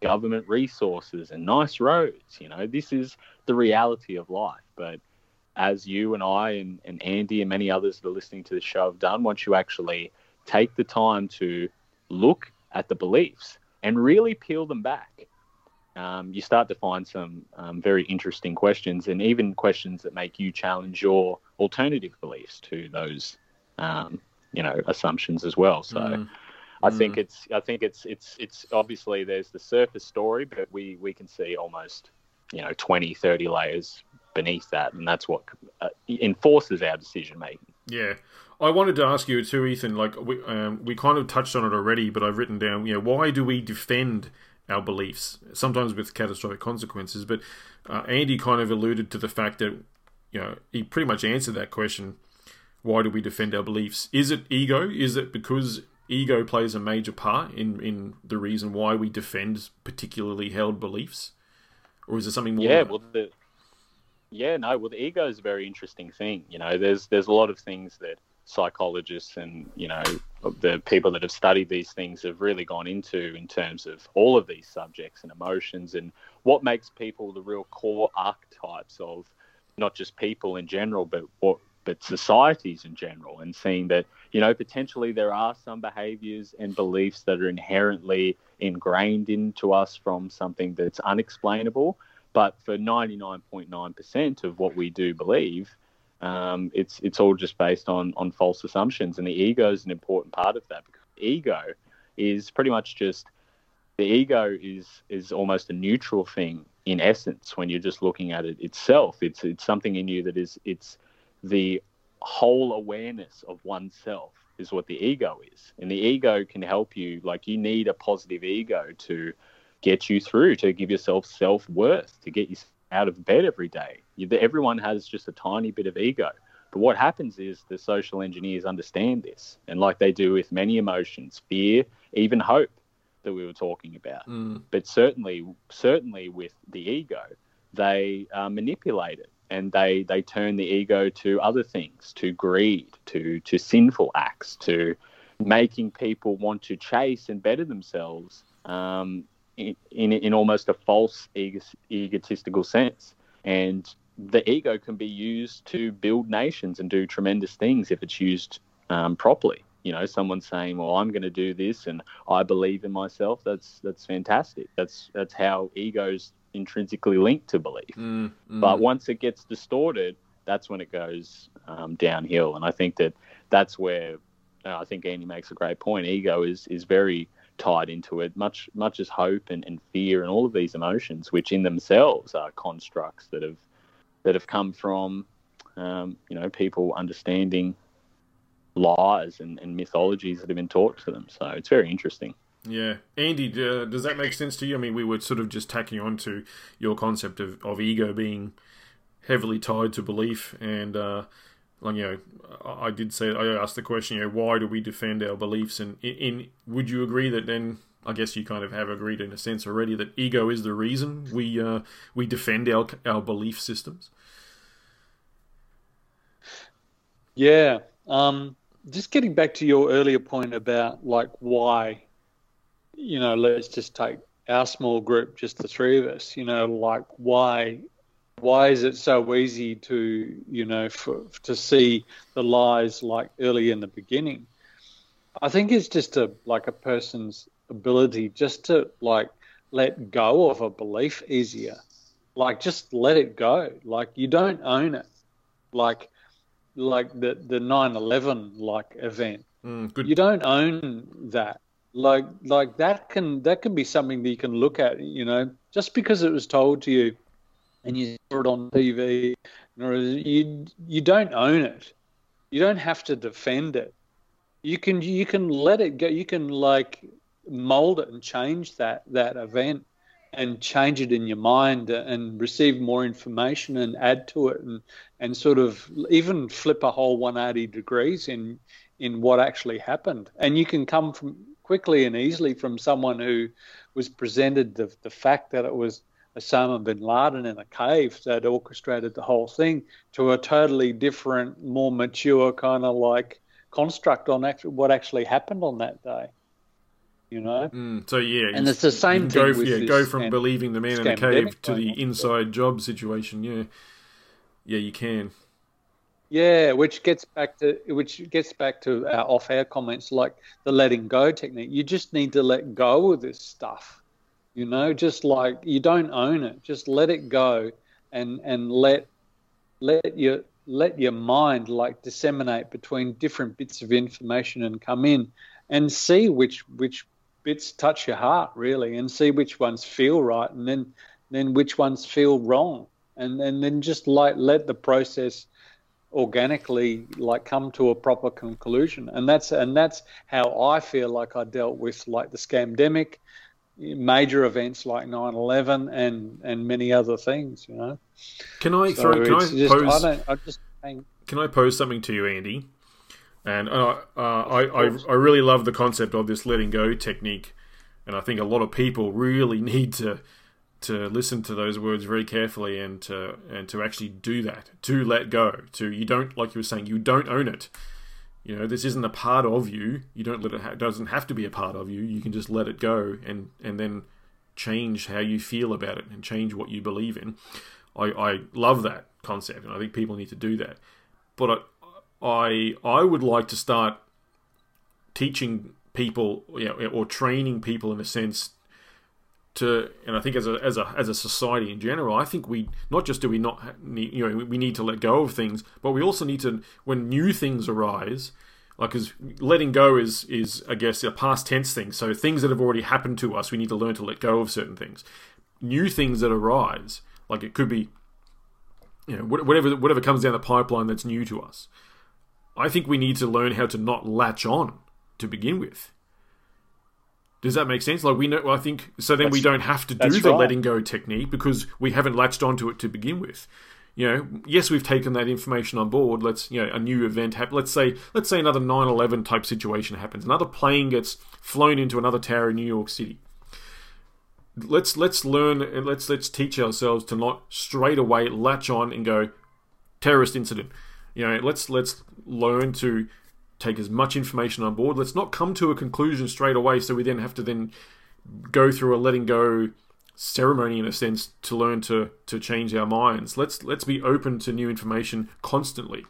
government resources and nice roads. You know, this is the reality of life. But as you and I and, and Andy and many others that are listening to the show have done, once you actually take the time to look at the beliefs and really peel them back, um, you start to find some um, very interesting questions, and even questions that make you challenge your alternative beliefs to those um you know, assumptions as well. So mm. I mm. think it's, I think it's, it's, it's obviously there's the surface story, but we, we can see almost, you know, twenty, thirty layers beneath that. And that's what uh, enforces our decision making. Yeah. I wanted to ask you too, Ethan, like we, um, we kind of touched on it already, but I've written down, you know, why do we defend our beliefs? Sometimes with catastrophic consequences, but uh, Andy kind of alluded to the fact that, you know, he pretty much answered that question. Why do we defend our beliefs? Is it ego? Is it because ego plays a major part in, in the reason why we defend particularly held beliefs? Or is it something more? Yeah, well, the, yeah, no, well, the ego is a very interesting thing. You know, there's there's a lot of things that psychologists and, you know, the people that have studied these things have really gone into in terms of all of these subjects and emotions and what makes people the real core archetypes of not just people in general, but what but societies in general, and seeing that, you know, potentially there are some behaviours and beliefs that are inherently ingrained into us from something that's unexplainable. But for ninety-nine point nine percent of what we do believe, um, it's it's all just based on, on false assumptions. And the ego is an important part of that, because ego is pretty much just, the ego is is almost a neutral thing in essence when you're just looking at it itself. It's, it's something in you that is, it's, the whole awareness of oneself is what the ego is. And the ego can help you, like you need a positive ego to get you through, to give yourself self-worth, to get you out of bed every day. You, everyone has just a tiny bit of ego. But what happens is the social engineers understand this. And like they do with many emotions, fear, even hope that we were talking about. Mm. But certainly, certainly with the ego, they uh, manipulate it. And they, they turn the ego to other things, to greed, to, to sinful acts, to making people want to chase and better themselves um, in, in in almost a false ego, egotistical sense. And the ego can be used to build nations and do tremendous things if it's used um, properly. You know, someone saying, well, I'm going to do this and I believe in myself. That's that's fantastic. That's, that's how egos intrinsically linked to belief. Mm, mm. But once it gets distorted, that's when it goes um, downhill. And I think that that's where, you know, I think Andy makes a great point. Ego is, is very tied into it, much much as hope and, and fear and all of these emotions, which in themselves are constructs that have that have come from, um, you know, people understanding lies and, and mythologies that have been taught to them. So it's very interesting. Yeah. Andy, uh, does that make sense to you? I mean, we were sort of just tacking on to your concept of, of ego being heavily tied to belief. And, uh, like, you know, I, I did say, I asked the question, you know, why do we defend our beliefs? And in, in would you agree that then, I guess you kind of have agreed in a sense already, that ego is the reason we uh, we defend our, our belief systems? Yeah. Um, just getting back to your earlier point about, like, why... you know, let's just take our small group, just the three of us, you know, like why, why is it so easy to, you know, for, to see the lies like early in the beginning? I think it's just a, like a person's ability just to like let go of a belief easier, like just let it go. Like you don't own it. Like, like the, the nine eleven like event, mm, good. You don't own that. like like that can that can be something that you can look at, you know, just because it was told to you and you saw it on T V, you you don't own it. You don't have to defend it. You can you can let it go. You can like mold it and change that that event and change it in your mind and receive more information and add to it and and sort of even flip a whole one hundred eighty degrees in in what actually happened. And you can come from quickly and easily from someone who was presented the, the fact that it was Osama bin Laden in a cave that orchestrated the whole thing to a totally different, more mature kind of like construct on actually what actually happened on that day. You know, mm, so yeah, and it's the same thing. Go, with yeah, go from believing the man in the cave to the inside job situation. Yeah, yeah, you can. Yeah, which gets back to which gets back to our off-air comments, like the letting go technique. You just need to let go of this stuff. You know, just like you don't own it, just let it go, and and let let your let your mind like disseminate between different bits of information and come in and see which which. bits touch your heart really and see which ones feel right and then then which ones feel wrong and, and then just like let the process organically like come to a proper conclusion. And that's and that's how I feel like I dealt with like the scamdemic, major events like nine eleven and and many other things, you know. Can I so throw, can I just, pose I don't, I just, can I pose something to you, Andy? And uh, uh, I, I I really love the concept of this letting go technique, and I think a lot of people really need to to listen to those words very carefully and to and to actually do that, to let go. To you don't like you were saying, you don't own it. You know, this isn't a part of you. You don't let it. Ha- it doesn't have to be a part of you. You can just let it go, and and then change how you feel about it and change what you believe in. I I love that concept, and I think people need to do that. But I, I I would like to start teaching people, you know, or training people in a sense to, and I think as a as a as a society in general, I think we not just do we not need, you know, we need to let go of things, but we also need to, when new things arise, like because letting go is is I guess a past tense thing. So things that have already happened to us, we need to learn to let go of certain things. New things that arise, like it could be, you know, whatever whatever comes down the pipeline that's new to us. I think we need to learn how to not latch on to begin with. Does that make sense? Like we know, I think so. Then that's, we don't have to do the right. letting go technique because we haven't latched onto it to begin with. You know, yes, we've taken that information on board. Let's, you know, a new event happen. Let's say, let's say another nine eleven type situation happens. Another plane gets flown into another tower in New York City. Let's let's learn and let's let's teach ourselves to not straight away latch on and go terrorist incident. You know, let's let's learn to take as much information on board. Let's not come to a conclusion straight away, so we then have to then go through a letting go ceremony in a sense to learn to to change our minds. Let's let's be open to new information constantly.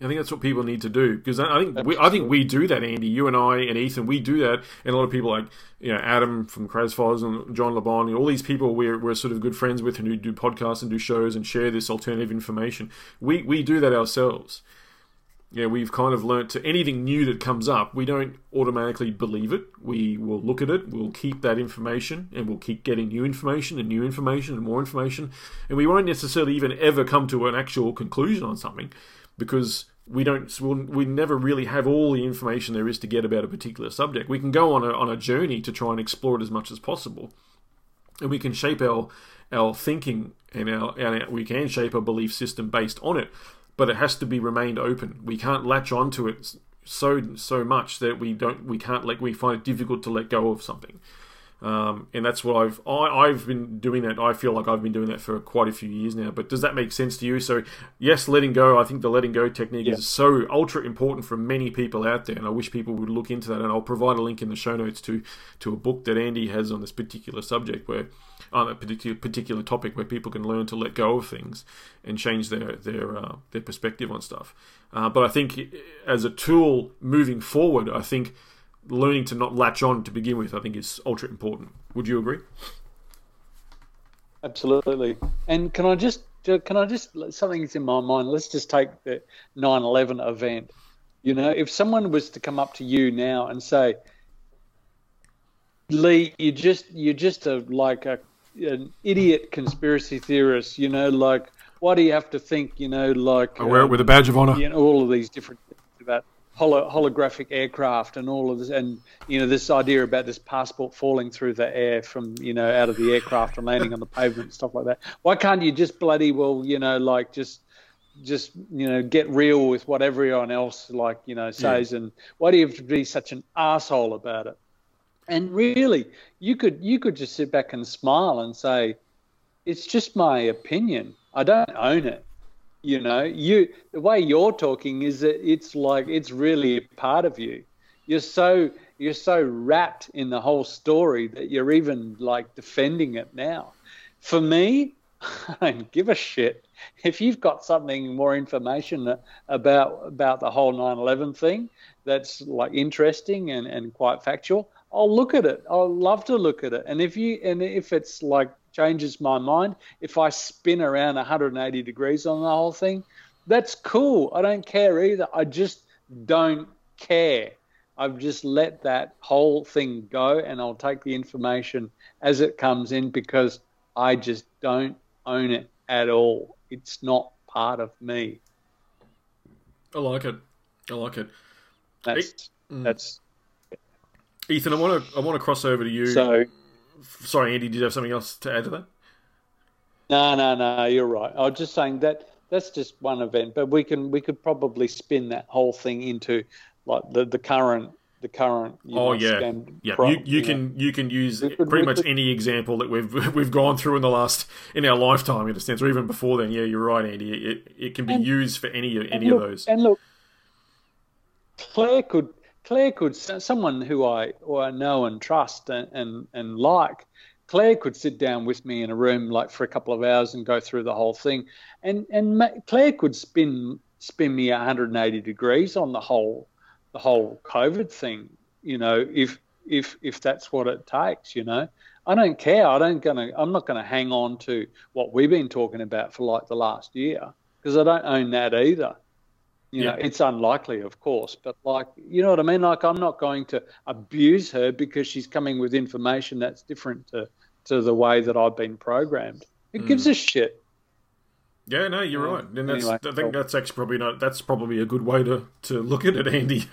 I think that's what people need to do because I think we, I think we do that, Andy. You and I and Ethan, we do that, and a lot of people like, you know, Adam from Krasfos and John Lebon and all these people we're we're sort of good friends with and who do podcasts and do shows and share this alternative information. We we do that ourselves. Yeah, we've kind of learnt to anything new that comes up, we don't automatically believe it. We will look at it. We'll keep that information, and we'll keep getting new information and new information and more information, and we won't necessarily even ever come to an actual conclusion on something. Because we don't, we'll, we never really have all the information there is to get about a particular subject. We can go on a, on a journey to try and explore it as much as possible, and we can shape our our thinking and our, and our we can shape a belief system based on it. But it has to be remained open. We can't latch onto it so so much that we don't we can't let we find it difficult to let go of something. Um, and that's what I've I, I've been doing that. I feel like I've been doing that for quite a few years now. But does that make sense to you? So yes, letting go. I think the letting go technique yeah. is so ultra important for many people out there, and I wish people would look into that. And I'll provide a link in the show notes to to a book that Andy has on this particular subject, where on a particular particular topic, where people can learn to let go of things and change their their uh, their perspective on stuff. Uh, but I think as a tool moving forward, I think. Learning to not latch on to begin with, I think, is ultra important. Would you agree? Absolutely. And can I just can I just something's in my mind? Let's just take the nine eleven event. You know, if someone was to come up to you now and say, Lee, you just you're just a like a an idiot conspiracy theorist. You know, like, why do you have to think? You know, like I wear um, it with a badge of honor. You know, all of these different things about holo- holographic aircraft and all of this, and you know, this idea about this passport falling through the air from you know out of the aircraft and landing on the pavement and stuff like that. Why can't you just bloody well you know like just just you know get real with what everyone else like you know says, yeah. and why do you have to be such an asshole about it? And really, you could you could just sit back and smile and say, it's just my opinion. I don't own it. You know, you the way you're talking is that it's like it's really a part of you. You're so you're so wrapped in the whole story that you're even like defending it now. For me, I don't give a shit. If you've got something more information about about the whole nine eleven thing that's like interesting and, and quite factual, I'll look at it. I'll love to look at it. And if you and if it's like changes my mind, if I spin around one hundred eighty degrees on the whole thing, that's cool. I don't care either. I just don't care. I've just let that whole thing go, and I'll take the information as it comes in because I just don't own it at all. It's not part of me. I like it. I like it. That's mm. that's. Ethan, I want to I want to cross over to you. So, sorry, Andy, did you have something else to add to that? No, no, no. You're right. I was just saying that that's just one event, but we can we could probably spin that whole thing into like the, the current the current. You oh know, yeah, yeah. Prop, you you, you can know? you can use could, pretty much could... any example that we've we've gone through in the last in our lifetime, in a sense, or even before then. Yeah, you're right, Andy. It it can be and, used for any any look, of those. And look, Claire could. Claire could, someone who I, who I know and trust and, and, and like, Claire could sit down with me in a room like for a couple of hours and go through the whole thing. And and ma- Claire could spin spin me one hundred eighty degrees on the whole the whole COVID thing, you know, if if if that's what it takes, you know. I don't care. I don't gonna I'm not gonna hang on to what we've been talking about for like the last year because I don't own that either. You know, yeah. It's unlikely, of course, but like, you know what I mean? Like, I'm not going to abuse her because she's coming with information that's different to, to the way that I've been programmed. It mm. gives a shit. Yeah, no, you're yeah. right. And that's, anyway, I think cool. that's actually probably not, that's probably a good way to, to look at it, Andy.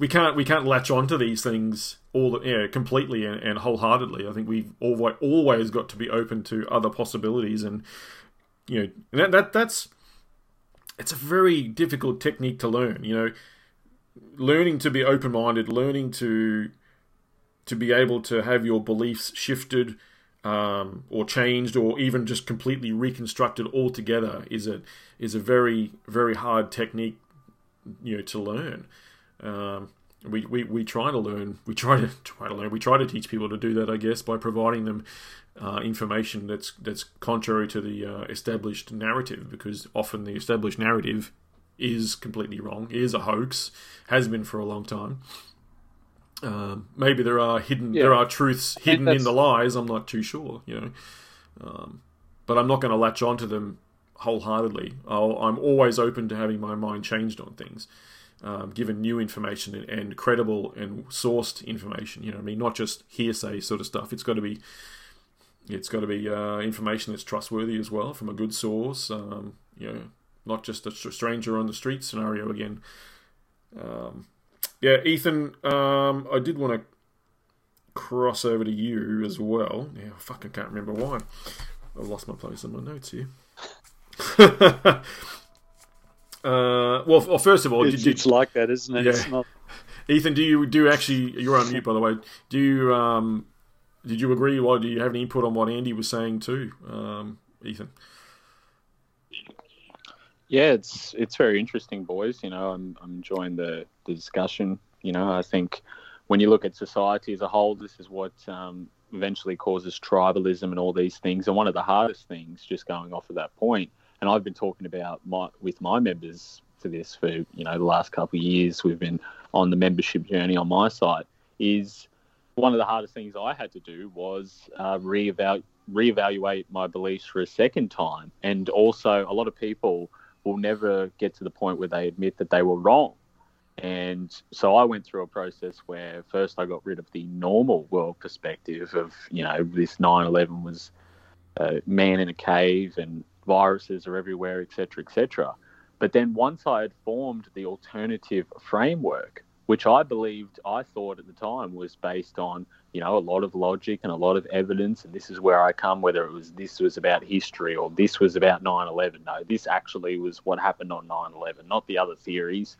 we can't, we can't latch onto these things all yeah, completely and, and wholeheartedly. I think we've always got to be open to other possibilities and, you know, and that, that that's, it's a very difficult technique to learn, you know, learning to be open-minded, learning to to be able to have your beliefs shifted um, or changed or even just completely reconstructed altogether is a, is a very, very hard technique, you know, to learn. Um, we, we, we try to learn, we try to try to learn, we try to teach people to do that, I guess, by providing them Uh, information that's that's contrary to the uh, established narrative, because often the established narrative is completely wrong, is a hoax, has been for a long time. Um, maybe there are hidden yeah. there are truths hidden in the lies. I'm not too sure, you know, um, but I'm not going to latch onto them wholeheartedly. I'll, I'm always open to having my mind changed on things, um, given new information and, and credible and sourced information. You know what I mean? Not just hearsay sort of stuff. It's got to be It's got to be uh, information that's trustworthy as well, from a good source. Um, you know, not just a stranger on the street scenario again. Um, yeah, Ethan, um, I did want to cross over to you as well. Yeah, I fucking can't remember why. I've lost my place in my notes here. uh, well, well, first of all, it's, did you, it's like that, isn't it? Yeah. It's not... Ethan, do you do you actually? You're on mute, by the way. Do you? Um, Did you agree? Or do you have any input on what Andy was saying too, um, Ethan? Yeah, it's it's very interesting, boys. You know, I'm I'm enjoying the, the discussion. You know, I think when you look at society as a whole, this is what um, eventually causes tribalism and all these things. And one of the hardest things, just going off of that point, and I've been talking about my with my members for this for you know the last couple of years. We've been on the membership journey on my site is. One of the hardest things I had to do was uh, re-evalu- reevaluate my beliefs for a second time. And also a lot of people will never get to the point where they admit that they were wrong. And so I went through a process where first I got rid of the normal world perspective of, you know, this nine eleven was a man in a cave and viruses are everywhere, et cetera, et cetera. But then once I had formed the alternative framework, which I believed, I thought at the time was based on, you know, a lot of logic and a lot of evidence. And this is where I come, whether it was this was about history or this was about nine eleven. No, this actually was what happened on nine eleven, not the other theories.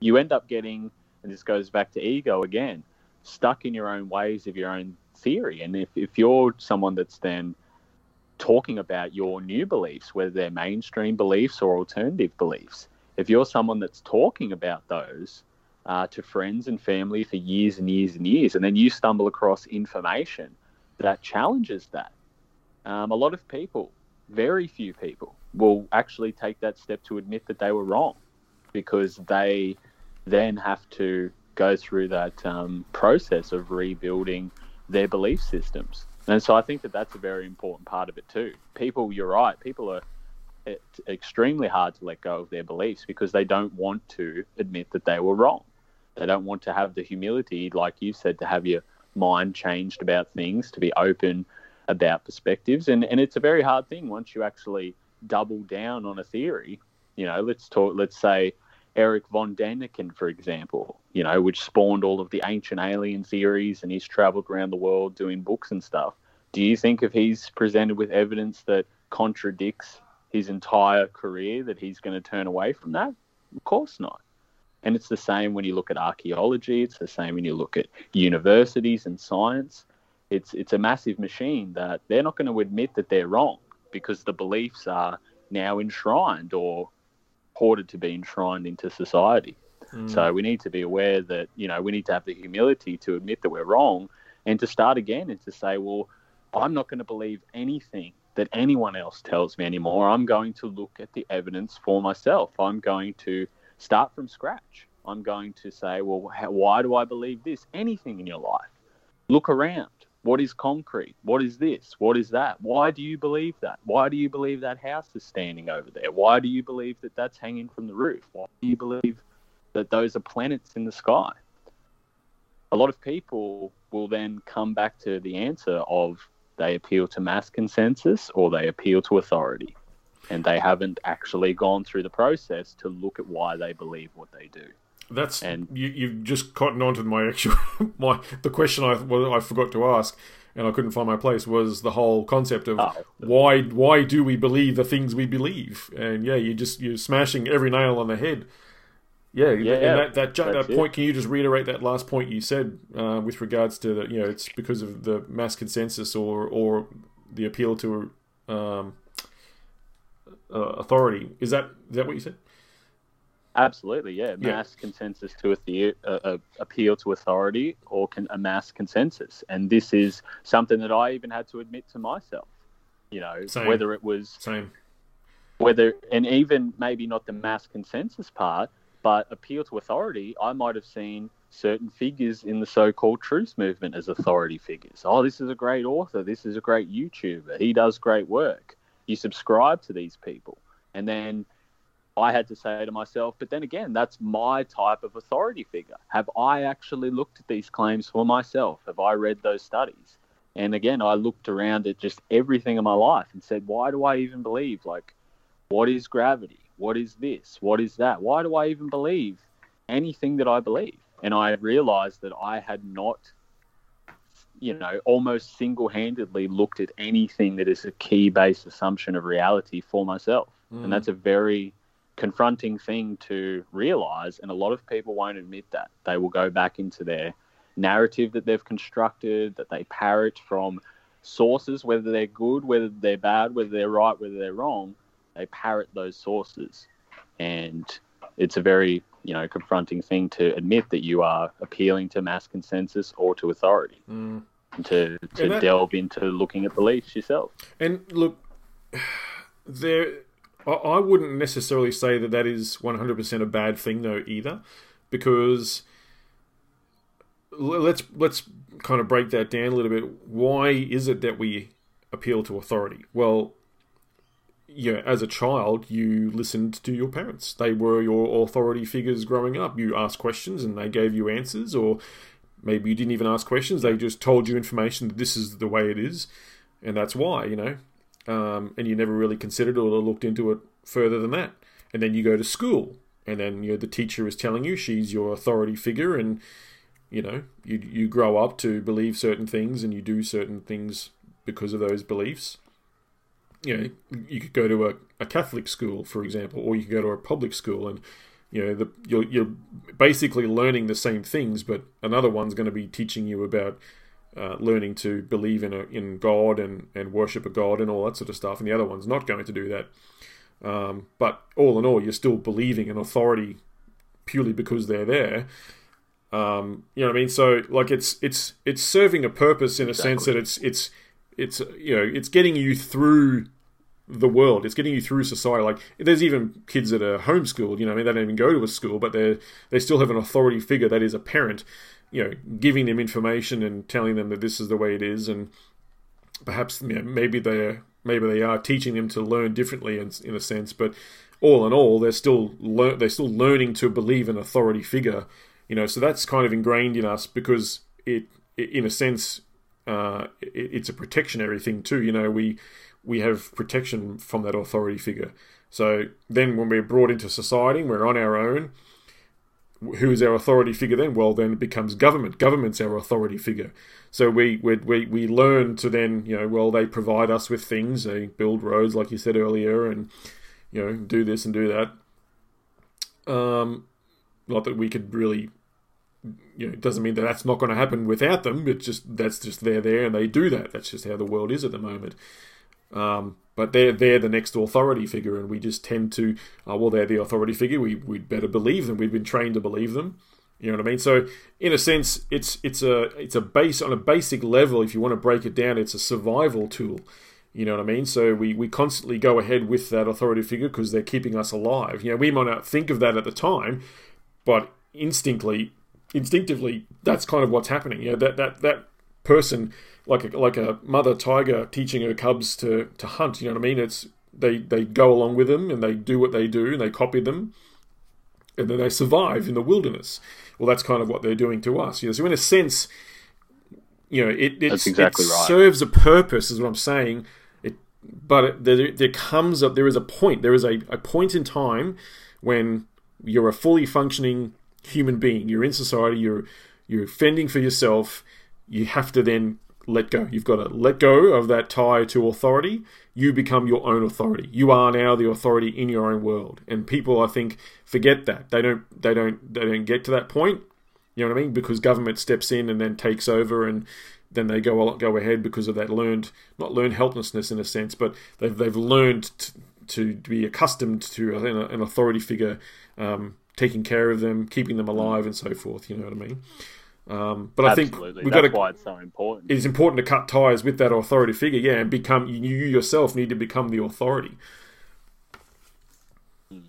You end up getting, and this goes back to ego again, stuck in your own ways of your own theory. And if, if you're someone that's then talking about your new beliefs, whether they're mainstream beliefs or alternative beliefs, if you're someone that's talking about those uh, to friends and family for years and years and years, and then you stumble across information that challenges that, um, a lot of people, very few people, will actually take that step to admit that they were wrong, because they then have to go through that um, process of rebuilding their belief systems. And so I think that that's a very important part of it too. People, you're right, people are it's extremely hard to let go of their beliefs because they don't want to admit that they were wrong. They don't want to have the humility, like you said, to have your mind changed about things, to be open about perspectives. And, and it's a very hard thing once you actually double down on a theory. You know, let's talk, let's say, Eric Von Däniken, for example, you know, which spawned all of the ancient alien theories, and he's traveled around the world doing books and stuff. Do you think if he's presented with evidence that contradicts his entire career that he's going to turn away from that? Of course not. And it's the same when you look at archaeology. It's the same when you look at universities and science. It's, it's a massive machine that they're not going to admit that they're wrong because the beliefs are now enshrined or purported to be enshrined into society. Mm. So we need to be aware that, you know, we need to have the humility to admit that we're wrong and to start again and to say, well, I'm not going to believe anything that anyone else tells me anymore. I'm going to look at the evidence for myself. I'm going to start from scratch. I'm going to say, well, how, why do I believe this? Anything in your life. Look around. What is concrete? What is this? What is that? Why do you believe that? Why do you believe that house is standing over there? Why do you believe that that's hanging from the roof? Why do you believe that those are planets in the sky? A lot of people will then come back to the answer of they appeal to mass consensus or they appeal to authority, and they haven't actually gone through the process to look at why they believe what they do. That's and, you, you've just cottoned on to my actual my the question I well, I forgot to ask, and I couldn't find my place, was the whole concept of oh, why why do we believe the things we believe? And yeah, you just you're smashing every nail on the head. Yeah, yeah. And that that, ju- that point. It. Can you just reiterate that last point you said uh, with regards to the, you know, it's because of the mass consensus or or the appeal to um, uh, authority. Is that is that what you said? Absolutely, yeah. Mass yeah. consensus to a the, uh, uh, appeal to authority or can, a mass consensus. And this is something that I even had to admit to myself, you know, Same. whether it was... Same. Whether, and even maybe not the mass consensus part, but appeal to authority, I might have seen certain figures in the so-called truth movement as authority figures. Oh, this is a great author. This is a great YouTuber. He does great work. You subscribe to these people. And then... I had to say to myself, but then again, that's my type of authority figure. Have I actually looked at these claims for myself? Have I read those studies? And again, I looked around at just everything in my life and said, why do I even believe? Like, what is gravity? What is this? What is that? Why do I even believe anything that I believe? And I realized that I had not, you know, almost single-handedly looked at anything that is a key-based assumption of reality for myself. Mm. And that's a very... confronting thing to realize, and a lot of people won't admit that. They will go back into their narrative that they've constructed, that they parrot from sources, whether they're good, whether they're bad, whether they're right, whether they're wrong. They parrot those sources, and it's a very, you know, confronting thing to admit that you are appealing to mass consensus or to authority, mm. and to to and that... delve into looking at beliefs yourself. And look, there. I wouldn't necessarily say that that is one hundred percent a bad thing, though, either, because let's let's kind of break that down a little bit. Why is it that we appeal to authority? Well, you know, as a child, you listened to your parents. They were your authority figures growing up. You asked questions and they gave you answers, or maybe you didn't even ask questions. They just told you information that this is the way it is, and that's why, you know. Um, and you never really considered or looked into it further than that. And then you go to school, and then, you know, the teacher is telling you she's your authority figure, and, you know, you you grow up to believe certain things and you do certain things because of those beliefs. You know, you could go to a, a Catholic school, for example, or you could go to a public school, and, you know, the, you're, you're basically learning the same things, but another one's going to be teaching you about uh, learning to believe in a, in God and, and worship a God and all that sort of stuff, and the other one's not going to do that. Um, but all in all, you're still believing in authority purely because they're there. Um, you know what I mean? So, like, it's it's it's serving a purpose in a exactly. sense that it's it's it's you know it's getting you through the world. It's getting you through society. Like, there's even kids that are homeschooled. You know, I mean, they don't even go to a school, but they they still have an authority figure that is a parent, you know, giving them information and telling them that this is the way it is, and perhaps, you know, maybe they're maybe they are teaching them to learn differently in, in a sense. But all in all, they're still lear- they're still learning to believe an authority figure. You know, so that's kind of ingrained in us because it, it in a sense, uh, it, it's a protectionary thing too. You know, we we have protection from that authority figure. So then when we're brought into society and we're on our own, who is our authority figure then? Well, then it becomes government. Government's our authority figure. So we we we, we learn to then, you know, well, they provide us with things. They build roads, like you said earlier, and, you know, do this and do that. Um... Not that we could really, you know, it doesn't mean that that's not going to happen without them. It's just, that's just, they're there and they do that. That's just how the world is at the moment. Um, but they're, they're the next authority figure, and we just tend to, oh, well, they're the authority figure. We, we'd better believe them. We've been trained to believe them. You know what I mean? So in a sense, it's, it's a, it's a base on a basic level. If you want to break it down, it's a survival tool. You know what I mean? So we, we constantly go ahead with that authority figure because they're keeping us alive. You know, we might not think of that at the time, but instinctively, instinctively, that's kind of what's happening. You know, that that that person, like a, like a mother tiger teaching her cubs to, to hunt. You know what I mean? It's they, they go along with them and they do what they do and they copy them, and then they survive in the wilderness. Well, that's kind of what they're doing to us. You know, so in a sense, you know, it it's, that's exactly it right. serves a purpose, is what I'm saying. It, but it, there there comes up there is a point. There is a, a point in time when you're a fully functioning human being. You're in society. You're you're fending for yourself. You have to then let go. You've got to let go of that tie to authority. You become your own authority. You are now the authority in your own world. And people, I think, forget that. They don't. They don't. They don't get to that point. You know what I mean? Because government steps in and then takes over, and then they go go ahead because of that learned, not learned helplessness in a sense, but they've they've learned to, to be accustomed to an authority figure um, taking care of them, keeping them alive, and so forth. You know what I mean? Um, but Absolutely. I think we've That's got to, why it's so important. It's important to cut ties with that authority figure, yeah, and become you yourself need to become the authority. Mm.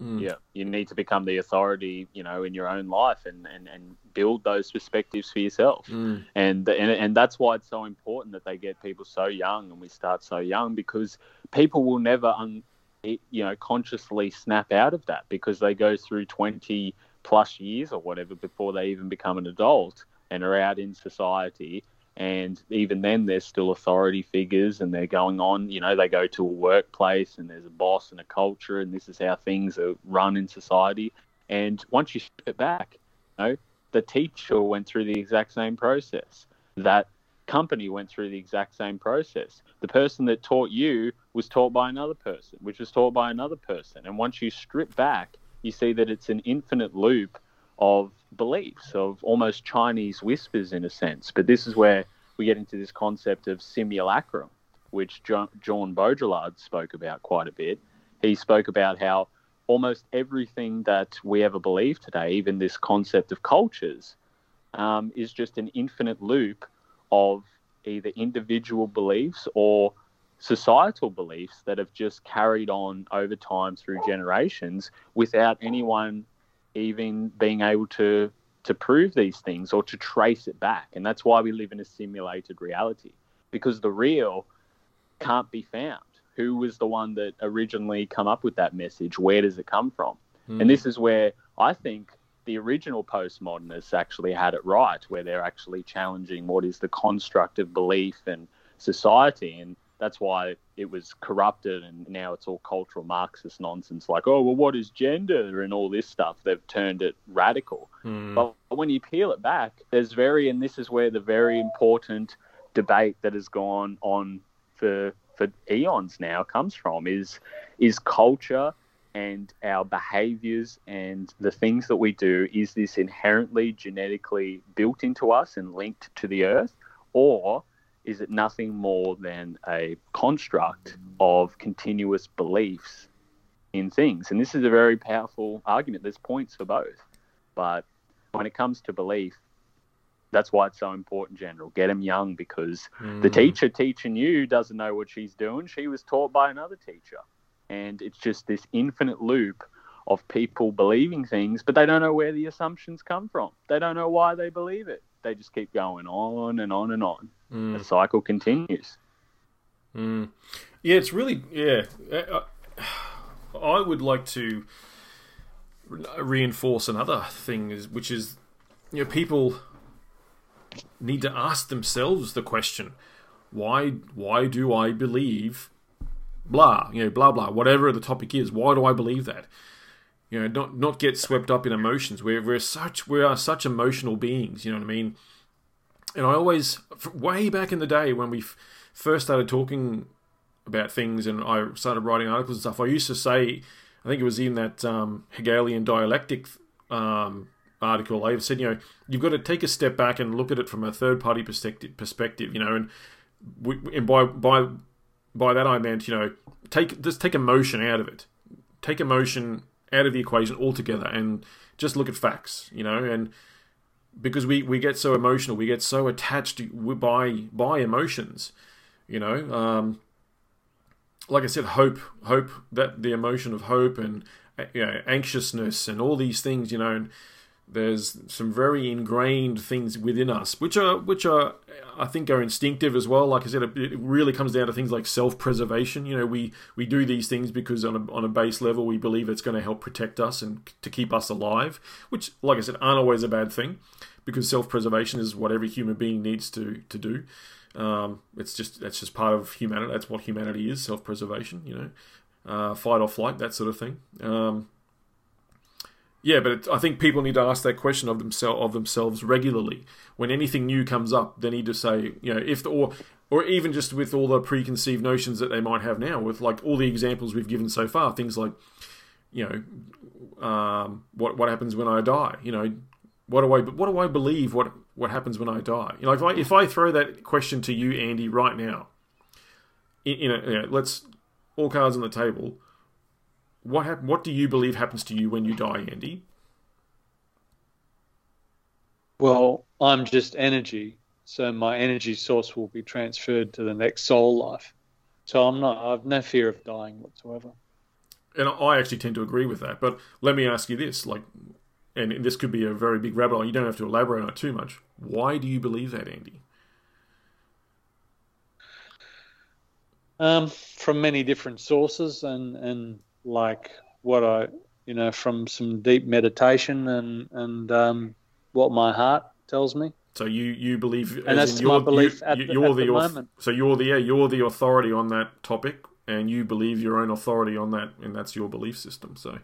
Mm. Yeah, you need to become the authority, you know, in your own life, and, and, and build those perspectives for yourself. Mm. And, and and that's why it's so important that they get people so young, and we start so young, because people will never, un, you know, consciously snap out of that, because they go through twenty plus years or whatever before they even become an adult and are out in society. And even then, they're still authority figures, and they're going on, you know, they go to a workplace and there's a boss and a culture, and this is how things are run in society. And once you strip it back, you know, the teacher went through the exact same process. That company went through the exact same process. The person that taught you was taught by another person, which was taught by another person. And once you strip back, you see that it's an infinite loop of beliefs, of almost Chinese whispers in a sense. But this is where we get into this concept of simulacrum, which Jean Baudrillard spoke about quite a bit. He spoke about how almost everything that we ever believe today, even this concept of cultures, um, is just an infinite loop of either individual beliefs or societal beliefs that have just carried on over time through generations without anyone even being able to, to prove these things or to trace it back. And that's why we live in a simulated reality, because the real can't be found. who was the one that originally come up with that message? Where does it come from? Mm. And this is where I think the original postmodernists actually had it right, where they're actually challenging what is the construct of belief and society. And that's why it was corrupted, and now it's all cultural Marxist nonsense like, oh, well, what is gender and all this stuff? They've turned it radical. Mm. But when you peel it back, there's very, and this is where the very important debate that has gone on for for eons now comes from, is is culture and our behaviors and the things that we do, is this inherently genetically built into us and linked to the earth, or is it nothing more than a construct of continuous beliefs in things? And this is a very powerful argument. There's points for both. But when it comes to belief, that's why it's so important, General. Get them young, because mm. the teacher teaching you doesn't know what she's doing. She was taught by another teacher. And it's just this infinite loop of people believing things, but they don't know where the assumptions come from. They don't know why they believe it. They just keep going on and on and on. Mm. The cycle continues. Mm. Yeah, it's really, yeah. I would like to reinforce another thing, which is, you know, people need to ask themselves the question, why, why do I believe blah, you know, blah, blah, whatever the topic is, why do I believe that? You know, not not get swept up in emotions. We're, we're such, we are such emotional beings, you know what I mean? And I always, way back in the day when we f- first started talking about things and I started writing articles and stuff, I used to say, I think it was in that um, Hegelian dialectic um, article, I said, you know, you've got to take a step back and look at it from a third-party perspective, perspective, you know, and, we, and by by by that I meant, you know, take just take emotion out of it. Take emotion out of the equation altogether and just look at facts, you know, and because we, we get so emotional, we get so attached to, by by emotions, you know. Um, like I said, hope, hope that the emotion of hope and you know, anxiousness and all these things, you know. And there's some very ingrained things within us, which are which are I think are instinctive as well. Like I said, it, it really comes down to things like self-preservation. You know, we we do these things because on a on a base level we believe it's going to help protect us and to keep us alive, which, like I said, aren't always a bad thing, because self-preservation is what every human being needs to to do. Um, it's just that's just part of humanity. That's what humanity is: self-preservation. You know, uh, fight or flight, that sort of thing. Um, Yeah, but it, I think people need to ask that question of themselves of themselves regularly. When anything new comes up, they need to say, you know, if the, or or even just with all the preconceived notions that they might have now, with like all the examples we've given so far, things like, you know, um, what what happens when I die? You know, what do I what do I believe? What what happens when I die? You know, if I if I throw that question to you, Andy, right now, in, in a, you know, let's all cards on the table. What hap- What do you believe happens to you when you die, Andy? Well, I'm just energy, so my energy source will be transferred to the next soul life. So I'm not. I've no fear of dying whatsoever. And I actually tend to agree with that. But let me ask you this: like, and this could be a very big rabbit hole. You don't have to elaborate on it too much. Why do you believe that, Andy? Um, from many different sources, and and. Like what I, you know, from some deep meditation and and um, what my heart tells me. So you, you believe, and that's my belief at the moment. So you're the yeah, you're the authority on that topic, and you believe your own authority on that, and that's your belief system. So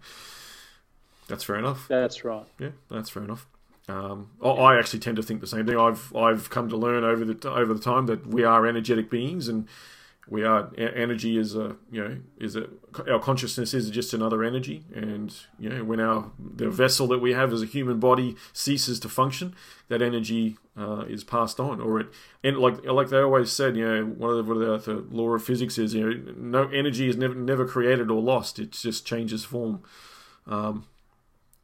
that's fair enough. That's right. Yeah, that's fair enough. Um, yeah. I actually tend to think the same thing. I've I've come to learn over the over the time that we are energetic beings, and we are energy is a you know is a our consciousness is just another energy, and you know when our the vessel that we have as a human body ceases to function, that energy uh, is passed on, or it and like like they always said, you know one of the, what the law of physics is, you know no energy is never never created or lost; it just changes form. Um,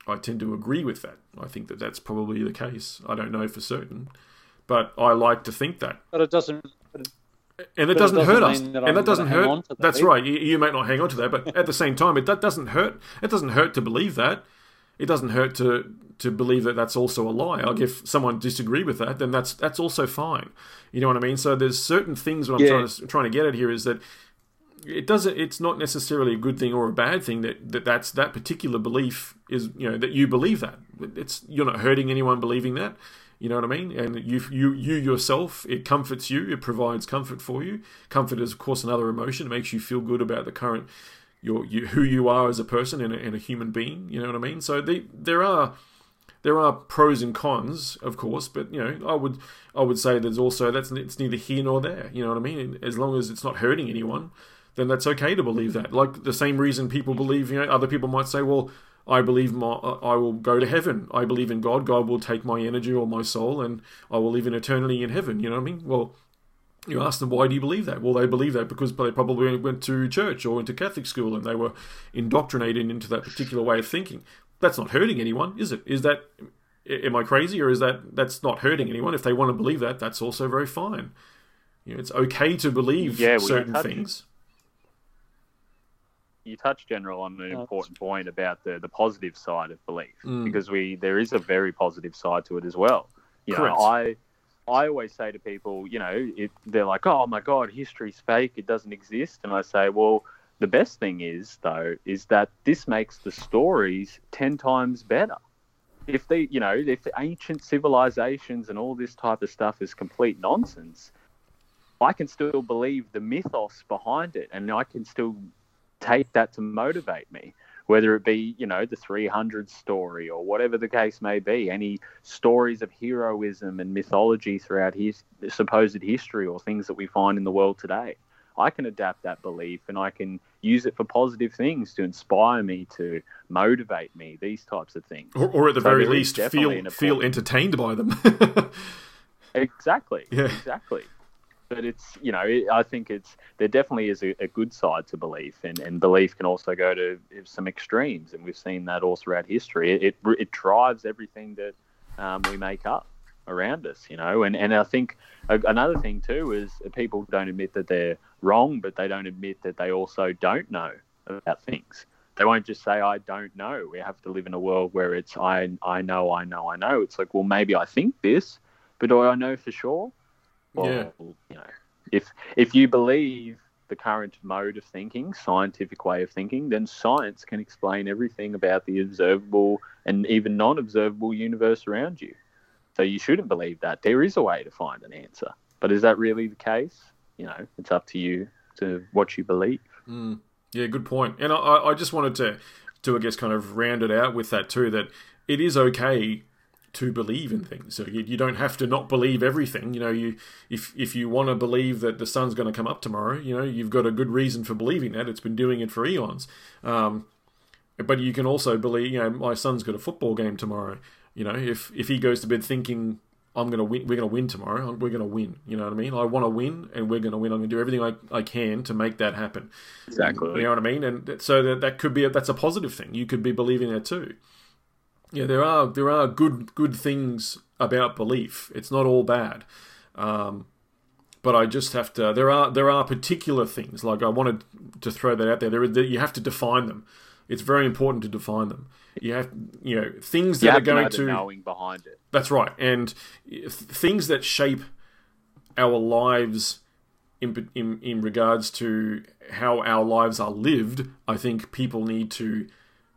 I tend to agree with that. I think that that's probably the case. I don't know for certain, but I like to think that. But it doesn't. And that doesn't, doesn't hurt us. That and that doesn't hurt. That That's either. Right. You, you may not hang on to that, but at the same time, it that doesn't hurt. It doesn't hurt to believe that. It doesn't hurt to, to believe that that's also a lie. Like if someone disagree with that, then that's that's also fine. You know what I mean? So there's certain things. What I'm yeah. trying to, trying to get at here is that it doesn't. It's not necessarily a good thing or a bad thing that, that that's that particular belief is, you know, that you believe that. It's, you're not hurting anyone believing that. You know what I mean? And you, you, you yourself, it comforts you. It provides comfort for you. Comfort is, of course, another emotion. It makes you feel good about the current, your, you, who you are as a person and a, and a human being. You know what I mean? So they, there are, there are pros and cons, of course. But you know, I would, I would say there's also, that's, it's neither here nor there. You know what I mean? As long as it's not hurting anyone, then that's okay to believe that. Like the same reason people believe, you know, other people might say, well, I believe my, I will go to heaven. I believe in God. God will take my energy or my soul and I will live in eternity in heaven. You know what I mean? Well, you ask them, why do you believe that? Well, they believe that because they probably went to church or into Catholic school and they were indoctrinated into that particular way of thinking. That's not hurting anyone, is it? Is that, am I crazy, or is that, that's not hurting anyone? If they want to believe that, that's also very fine. You know, it's okay to believe yeah, certain well, things. You touched, General, on an important point about the, the positive side of belief, mm. because we there is a very positive side to it as well. You Correct. know, I I always say to people, you know, it, they're like, oh my God, history's fake, it doesn't exist. And I say, well, the best thing is, though, is that this makes the stories ten times better. If they, you know, if the ancient civilizations and all this type of stuff is complete nonsense, I can still believe the mythos behind it, and I can still take that to motivate me, whether it be, you know, the three hundred story or whatever the case may be, any stories of heroism and mythology throughout his supposed history or things that we find in the world today. I can adapt that belief and I can use it for positive things to inspire me, to motivate me, these types of things. Or, or at the so very least, feel feel entertained by them. Exactly, yeah. exactly. But it's, you know, I think it's, there definitely is a, a good side to belief, and, and belief can also go to some extremes, and we've seen that all throughout history. It it, it drives everything that um, we make up around us, you know, and, and I think another thing too is people don't admit that they're wrong, but they don't admit that they also don't know about things. They won't just say, I don't know. We have to live in a world where it's, I, I know, I know, I know. It's like, well, maybe I think this, but do I know for sure? Well, yeah. you know, if if you believe the current mode of thinking, scientific way of thinking, then science can explain everything about the observable and even non-observable universe around you. So you shouldn't believe that. There is a way to find an answer. But is that really the case? You know, it's up to you to what you believe. Mm. Yeah, good point. And I, I just wanted to, to, I guess, kind of round it out with that too, that it is okay to believe in things. So you, you don't have to not believe everything. You know, you if if you want to believe that the sun's going to come up tomorrow, you know, you've got a good reason for believing that. It's been doing it for eons. Um, but you can also believe, you know, my son's got a football game tomorrow. You know, if if he goes to bed thinking, I'm going to win, we're going to win tomorrow, we're going to win. You know what I mean? I want to win and we're going to win. I'm going to do everything I, I can to make that happen. Exactly. You know what I mean? And so that, that could be, a, that's a positive thing. You could be believing that too. Yeah, there are there are good good things about belief. It's not all bad, um, but I just have to. There are there are particular things, like I wanted to throw that out there. There, there you have to define them. It's very important to define them. You have you know things that are going to knowing behind it. That's right, and things that shape our lives in in in regards to how our lives are lived. I think people need to.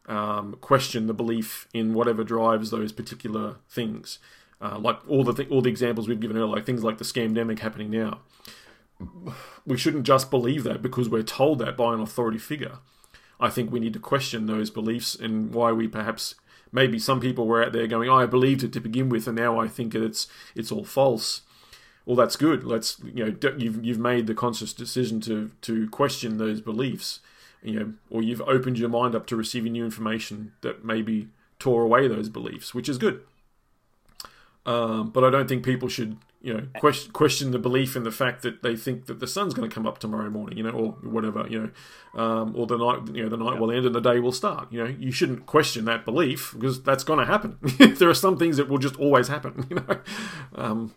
Um, question the belief in whatever drives those particular things, uh, like all the th- all the examples we've given earlier, like things like the scamdemic happening now. We shouldn't just believe that because we're told that by an authority figure. I think we need to question those beliefs and why we perhaps, maybe some people were out there going, oh, I believed it to begin with, and now I think it's it's all false. Well, that's good. Let's you know you've you've made the conscious decision to to question those beliefs. You know, or you've opened your mind up to receiving new information that maybe tore away those beliefs, which is good. Um, but I don't think people should, you know, question, question the belief in the fact that they think that the sun's going to come up tomorrow morning, you know, or whatever, you know, um, or the night, you know, the night yeah. will end and the day will start. You know, you shouldn't question that belief because that's going to happen. There are some things that will just always happen. You know, um,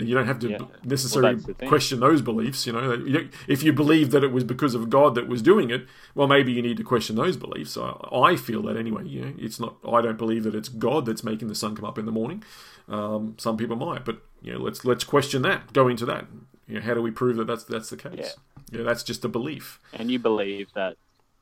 you don't have to yeah. necessarily well, question those beliefs. You know, if you believe that it was because of God that was doing it, well, maybe you need to question those beliefs. I, I feel that anyway. You know, it's not. I don't believe that it's God that's making the sun come up in the morning. Um, some people might, but you know, let's let's question that. Go into that. You know, how do we prove that that's that's the case? Yeah. yeah, that's just a belief. And you believe that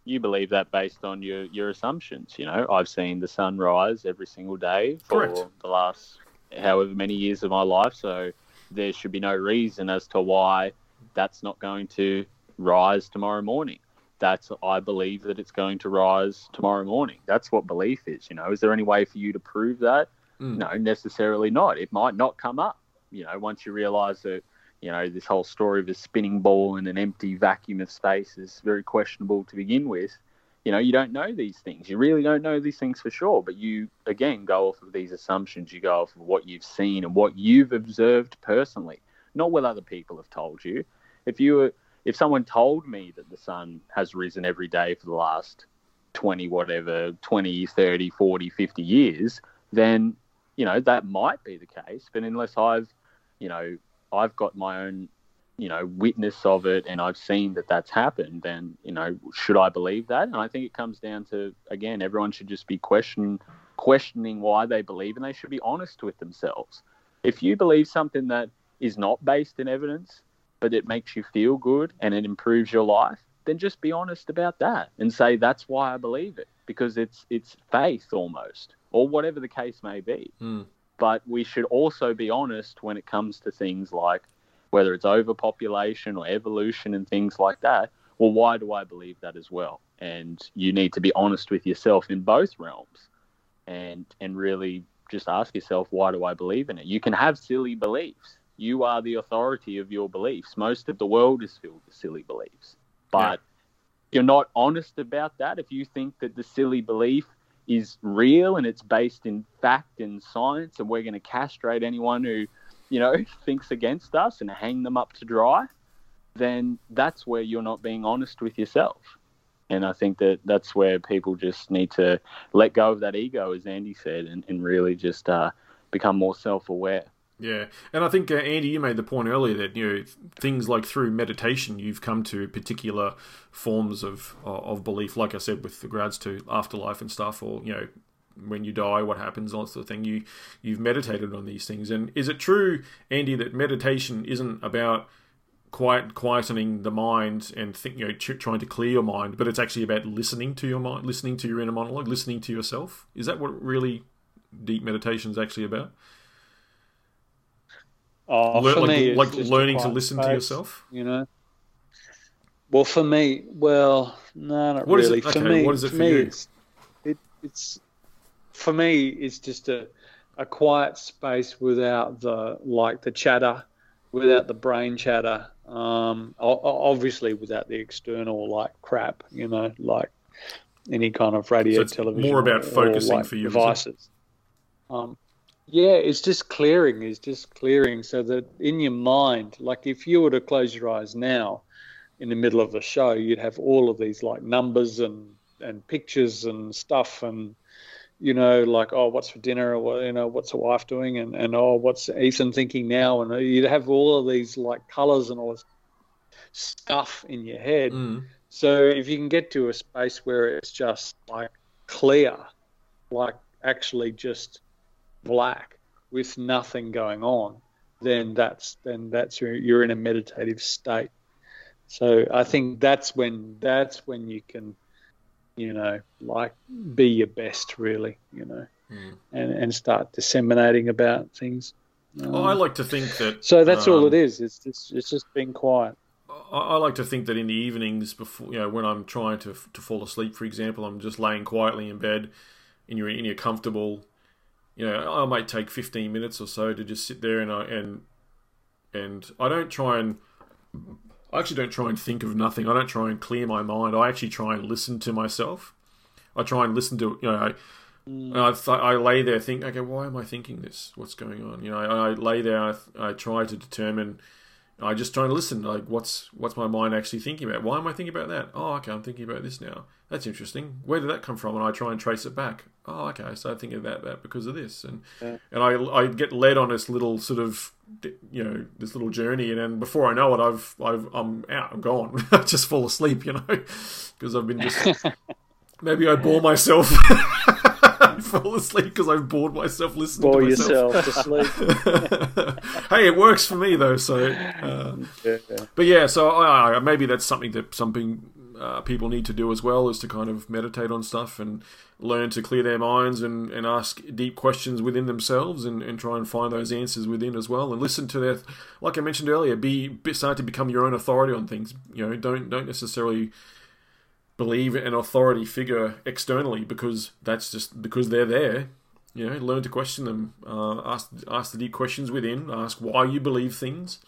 you believe that based on your your assumptions. You know, I've seen the sun rise every single day for Correct. the last however many years of my life, so there should be no reason as to why that's not going to rise tomorrow morning. That's, I believe that it's going to rise tomorrow morning. That's what belief is, you know. Is there any way for you to prove that? Mm. No, necessarily not. It might not come up, you know, once you realise that, you know, this whole story of a spinning ball in an empty vacuum of space is very questionable to begin with. You know, you don't know these things. You really don't know these things for sure. But you, again, go off of these assumptions. You go off of what you've seen and what you've observed personally, not what other people have told you. If you were, if someone told me that the sun has risen every day for the last twenty, whatever, twenty, thirty, forty, fifty years, then, you know, that might be the case. But unless I've, you know, I've got my own, you know, witness of it and I've seen that that's happened, then, you know, should I believe that? And I think it comes down to, again, everyone should just be question, questioning why they believe, and they should be honest with themselves. If you believe something that is not based in evidence, but it makes you feel good and it improves your life, then just be honest about that and say, that's why I believe it, because it's it's faith almost, or whatever the case may be. Mm. But we should also be honest when it comes to things like whether it's overpopulation or evolution and things like that. Well, why do I believe that as well? And you need to be honest with yourself in both realms and and really just ask yourself, why do I believe in it? You can have silly beliefs. You are the authority of your beliefs. Most of the world is filled with silly beliefs. But yeah. you're not honest about that. If you think that the silly belief is real and it's based in fact and science and we're going to castrate anyone who, you know, thinks against us and hang them up to dry, then that's where you're not being honest with yourself. And I think that that's where people just need to let go of that ego, as Andy said, and, and really just uh, become more self-aware. Yeah, and I think, uh, Andy, you made the point earlier that, you know, things like through meditation, you've come to particular forms of uh, of belief, like I said, with regards to afterlife and stuff, or, you know, when you die, what happens, all that sort of thing. You, you've meditated on these things. And is it true, Andy, that meditation isn't about quiet, quietening the mind and think, you know, ch- trying to clear your mind, but it's actually about listening to your mind, listening to your inner monologue, listening to yourself? Is that what really deep meditation is actually about? Oh, Lear, like me, like learning to listen space, to yourself, you know. Well, for me, well, no, not what really. Is it? Okay, for me, what is it for, for me, you? It's, it, it's for me. It's just a a quiet space without the like the chatter, without the brain chatter. Um, obviously, without the external like crap, you know, like any kind of radio, so it's television, more about or, focusing or, like, for your devices. Um. Yeah, it's just clearing. It's just clearing so that in your mind, like if you were to close your eyes now in the middle of the show, you'd have all of these like numbers and, and pictures and stuff and, you know, like, oh, what's for dinner? Or, well, you know, what's the wife doing? And, and oh, what's Ethan thinking now? And you'd have all of these like colours and all this stuff in your head. Mm. So if you can get to a space where it's just like clear, like actually just black with nothing going on, then that's then that's your, you're in a meditative state. So I think that's when that's when you can, you know, like be your best really, you know, mm. and and start disseminating about things. Um, well, I like to think that. So that's um, all it is. It's just it's just being quiet. I like to think that in the evenings before, you know, when I'm trying to to fall asleep, for example, I'm just laying quietly in bed, and you're in your comfortable. You know, I might take fifteen minutes or so to just sit there, and I and and I don't try and I actually don't try and think of nothing. I don't try and clear my mind. I actually try and listen to myself. I try and listen to you know. I, and I, th- I lay there, think, okay, why am I thinking this? What's going on? You know, I, I lay there. I, I try to determine. I just try and listen. Like, what's what's my mind actually thinking about? Why am I thinking about that? Oh, okay, I'm thinking about this now. That's interesting. Where did that come from? And I try and trace it back. Oh, okay, so I think about that because of this, and yeah. and I I get led on this little sort of, you know, this little journey, and then before I know it, I've I've I'm out, I'm gone. I just fall asleep, you know, because I've been just maybe I bore myself. I fell asleep because I've bored myself listening Bore to myself. Bore yourself to sleep. Hey, it works for me, though. So, uh, yeah. But yeah, so uh, maybe that's something that something uh, people need to do as well, is to kind of meditate on stuff and learn to clear their minds and, and ask deep questions within themselves and, and try and find those answers within as well. And listen to their, like I mentioned earlier, be, be start to become your own authority on things. You know, don't don't necessarily believe an authority figure externally, because that's just because they're there. You know, learn to question them. Uh, ask ask the deep questions within. Ask why you believe things.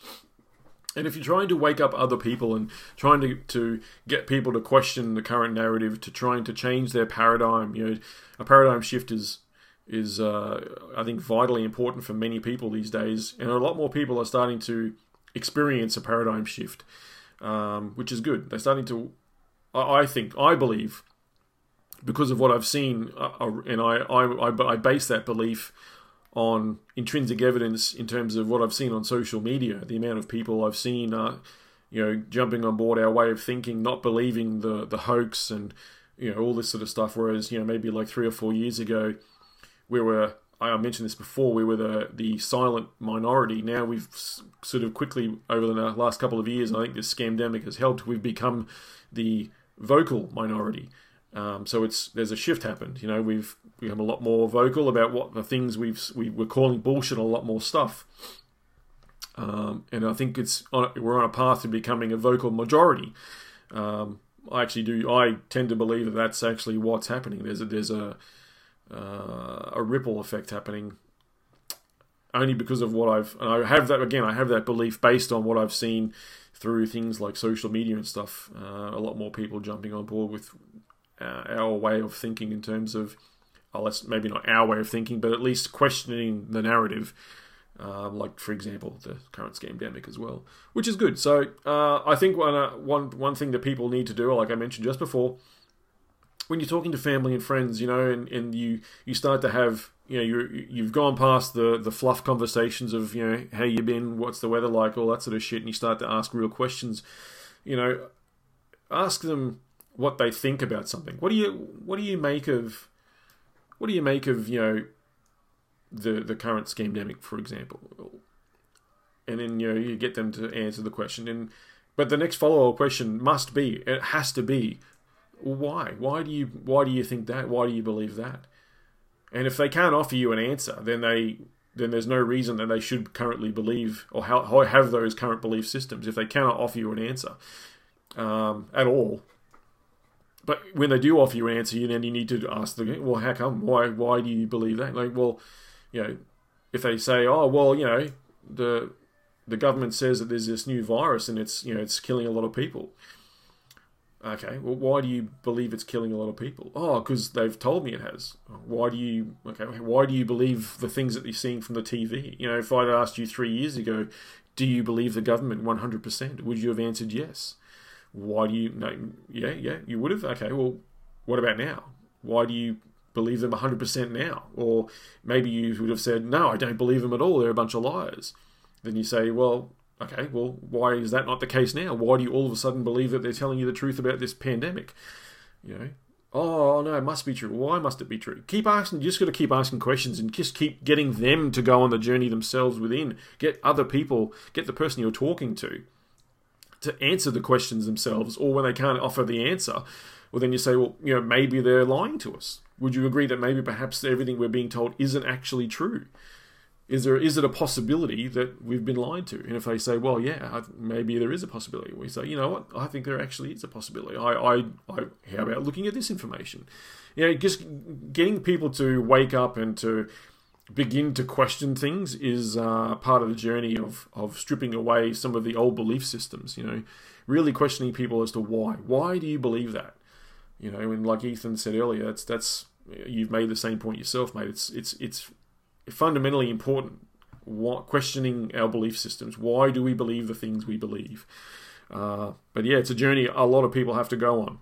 And if you're trying to wake up other people and trying to, to get people to question the current narrative, to trying to change their paradigm, you know, a paradigm shift is is uh, I think vitally important for many people these days, and a lot more people are starting to experience a paradigm shift, um, which is good. They're starting to. I think, I believe, because of what I've seen, uh, and I, I, I base that belief on intrinsic evidence in terms of what I've seen on social media, the amount of people I've seen, uh, you know, jumping on board our way of thinking, not believing the, the hoax and, you know, all this sort of stuff. Whereas, you know, maybe like three or four years ago, we were, I mentioned this before, we were the, the silent minority. Now we've sort of quickly, over the last couple of years, I think this scamdemic has helped, we've become the vocal minority, um, so it's there's a shift happened. You know, we've become a lot more vocal about what the things we've we, we're calling bullshit, a lot more stuff, um, and I think it's on, we're on a path to becoming a vocal majority. Um, I actually do. I tend to believe that that's actually what's happening. There's a, there's a uh, a ripple effect happening, only because of what I've and I have that again. I have that belief based on what I've seen through things like social media and stuff, uh, a lot more people jumping on board with uh, our way of thinking in terms of, oh, let's, maybe not our way of thinking, but at least questioning the narrative, uh, like, for example, the current scamdemic as well, which is good. So uh, I think one, uh, one one thing that people need to do, like I mentioned just before, when you're talking to family and friends, you know, and, and you, you start to have, you know, you're, you've gone past the, the fluff conversations of, you know, how you been, what's the weather like, all that sort of shit, and you start to ask real questions. You know, ask them what they think about something. What do you what do you make of what do you make of, you know, the the current scamdemic, for example? And then, you know, you get them to answer the question, and but the next follow-up question must be, it has to be, why? Why do you why do you think that? Why do you believe that? And if they can't offer you an answer, then they then there's no reason that they should currently believe or ha- have those current belief systems if they cannot offer you an answer um, at all. But when they do offer you an answer, you then you need to ask them, well, how come? Why? Why do you believe that? Like, well, you know, if they say, oh, well, you know, the the government says that there's this new virus and it's you know it's killing a lot of people. Okay, well, why do you believe it's killing a lot of people? Oh, because they've told me it has. Why do you? Okay, why do you believe the things that you're seeing from the T V? You know, if I'd asked you three years ago, do you believe the government one hundred percent? Would you have answered yes? Why do you? No, yeah, yeah, you would have. Okay, well, what about now? Why do you believe them one hundred percent now? Or maybe you would have said, no, I don't believe them at all. They're a bunch of liars. Then you say, well. Okay, well, why is that not the case now? Why do you all of a sudden believe that they're telling you the truth about this pandemic? You know, oh, no, it must be true. Why must it be true? Keep asking. You just got to keep asking questions and just keep getting them to go on the journey themselves within. Get other people, get the person you're talking to, to answer the questions themselves, or when they can't offer the answer, well, then you say, well, you know, maybe they're lying to us. Would you agree that maybe perhaps everything we're being told isn't actually true? Is there is it a possibility that we've been lied to? And if they say, well, yeah, maybe there is a possibility, we say, you know what, I think there actually is a possibility. I, I, I how about looking at this information? You know, just getting people to wake up and to begin to question things is uh, part of the journey of of stripping away some of the old belief systems. You know, really questioning people as to why. Why do you believe that? You know, and like Ethan said earlier, that's that's you've made the same point yourself, mate. It's it's it's. fundamentally important, what, questioning our belief systems. Why do we believe the things we believe? Uh, but yeah, it's a journey a lot of people have to go on.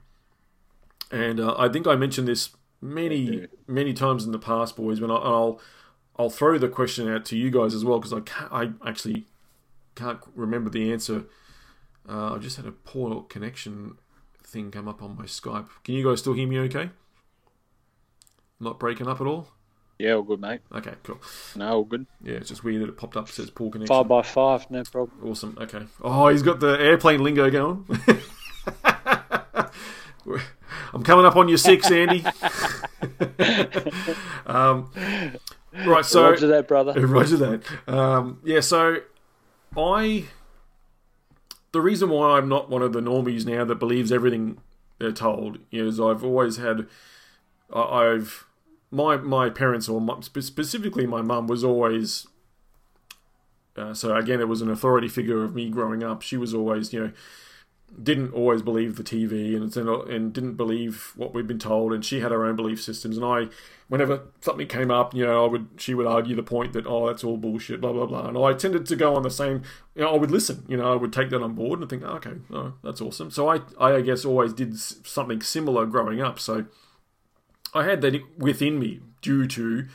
And uh, I think I mentioned this many, many times in the past, boys, when I, I'll I'll throw the question out to you guys as well, because I can't, I actually can't remember the answer. Uh, I've just had a poor connection thing come up on my Skype. Can you guys still hear me okay? not breaking up at all? Yeah, all good, mate. Okay, cool. No, all good. Yeah, it's just weird that it popped up. It says poor connection. Five by five, no problem. Awesome. Okay. Oh, he's got the airplane lingo going. I'm coming up on your six, Andy. um, right. So roger that, brother. Roger that. Um, yeah. So I. The reason why I'm not one of the normies now that believes everything they're told is I've always had. I've. My my parents, or my, specifically my mum, was always, uh, so again, it was an authority figure of me growing up. She was always, you know, didn't always believe the T V and and didn't believe what we'd been told. And she had her own belief systems. And I, whenever something came up, you know, I would she would argue the point that, oh, that's all bullshit, blah, blah, blah. And I tended to go on the same, you know, I would listen, you know, I would take that on board and think, oh, okay, oh, that's awesome. So I, I guess, always did something similar growing up. So I had that within me due to,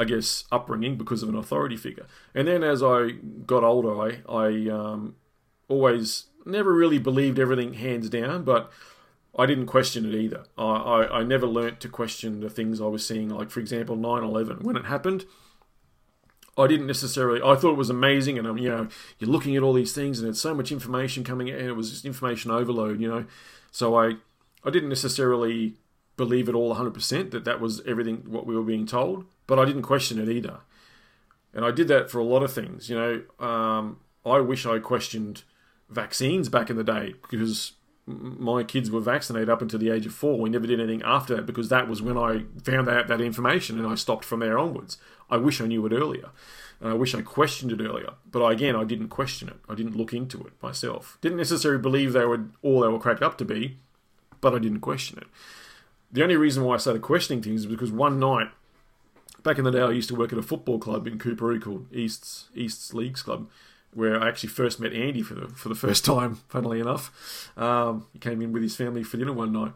I guess, upbringing because of an authority figure. And then as I got older, I, I um, always never really believed everything hands down, but I didn't question it either. I, I, I never learnt to question the things I was seeing. Like, for example, nine eleven. When it happened, I didn't necessarily... I thought it was amazing, and, you know, you're looking at all these things, and it's so much information coming in, and it was just information overload, you know. So I, I didn't necessarily... believe it all one hundred percent that that was everything what we were being told, but I didn't question it either. And I did that for a lot of things, you know. Um, I wish I questioned vaccines back in the day, because my kids were vaccinated up until the age of four. We never did anything after that, because that was when I found out that information and I stopped from there onwards. I wish I knew it earlier, and I wish I questioned it earlier. But again, I didn't question it. I didn't look into it myself. Didn't necessarily believe they were all they were cracked up to be, but I didn't question it. The only reason why I started questioning things is because one night, back in the day, I used to work at a football club in Cooperoo called East's East's Leagues Club, where I actually first met Andy for the for the first time. Funnily enough, um, he came in with his family for dinner one night,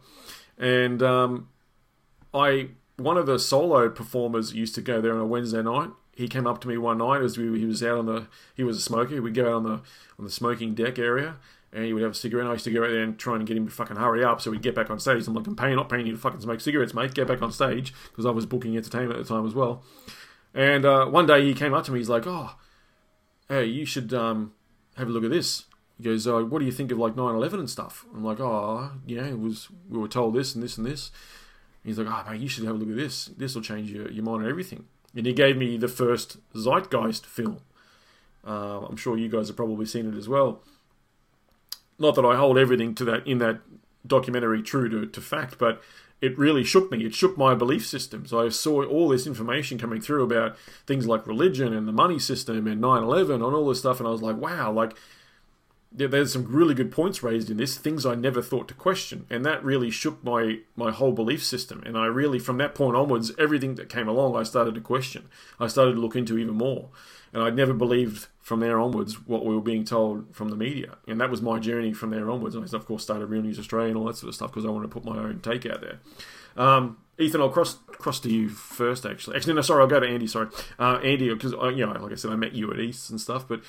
and um, I one of the solo performers used to go there on a Wednesday night. He came up to me one night as we he was out on the he was a smoker. We'd go out on the on the smoking deck area. And he would have a cigarette, and I used to go out there and try and get him to fucking hurry up so we'd get back on stage. I'm like, I'm paying, not paying you to fucking smoke cigarettes, mate. Get back on stage, because I was booking entertainment at the time as well. And uh, one day he came up to me. He's like, oh, hey, you should um, have a look at this. He goes, uh, what do you think of, like, nine eleven and stuff? I'm like, oh, you know, it was, we were told this and this and this. And he's like, oh, mate, you should have a look at this. This will change your, your mind and everything. And he gave me the first Zeitgeist film. Uh, I'm sure you guys have probably seen it as well. Not that I hold everything to that in that documentary true to, to fact, but it really shook me. It shook my belief systems. I saw all this information coming through about things like religion and the money system and nine eleven and all this stuff, and I was like, wow, like, there, there's some really good points raised in this, things I never thought to question. And that really shook my, my whole belief system. And I really, from that point onwards, everything that came along, I started to question. I started to look into even more. And I never believed from there onwards what we were being told from the media. And that was my journey from there onwards. And I, of course, started Real News Australia and all that sort of stuff because I wanted to put my own take out there. Um, Ethan, I'll cross cross to you first, actually. Actually, no, sorry, I'll go to Andy, sorry. Uh, Andy, because, you know, like I said, I met you at East and stuff. But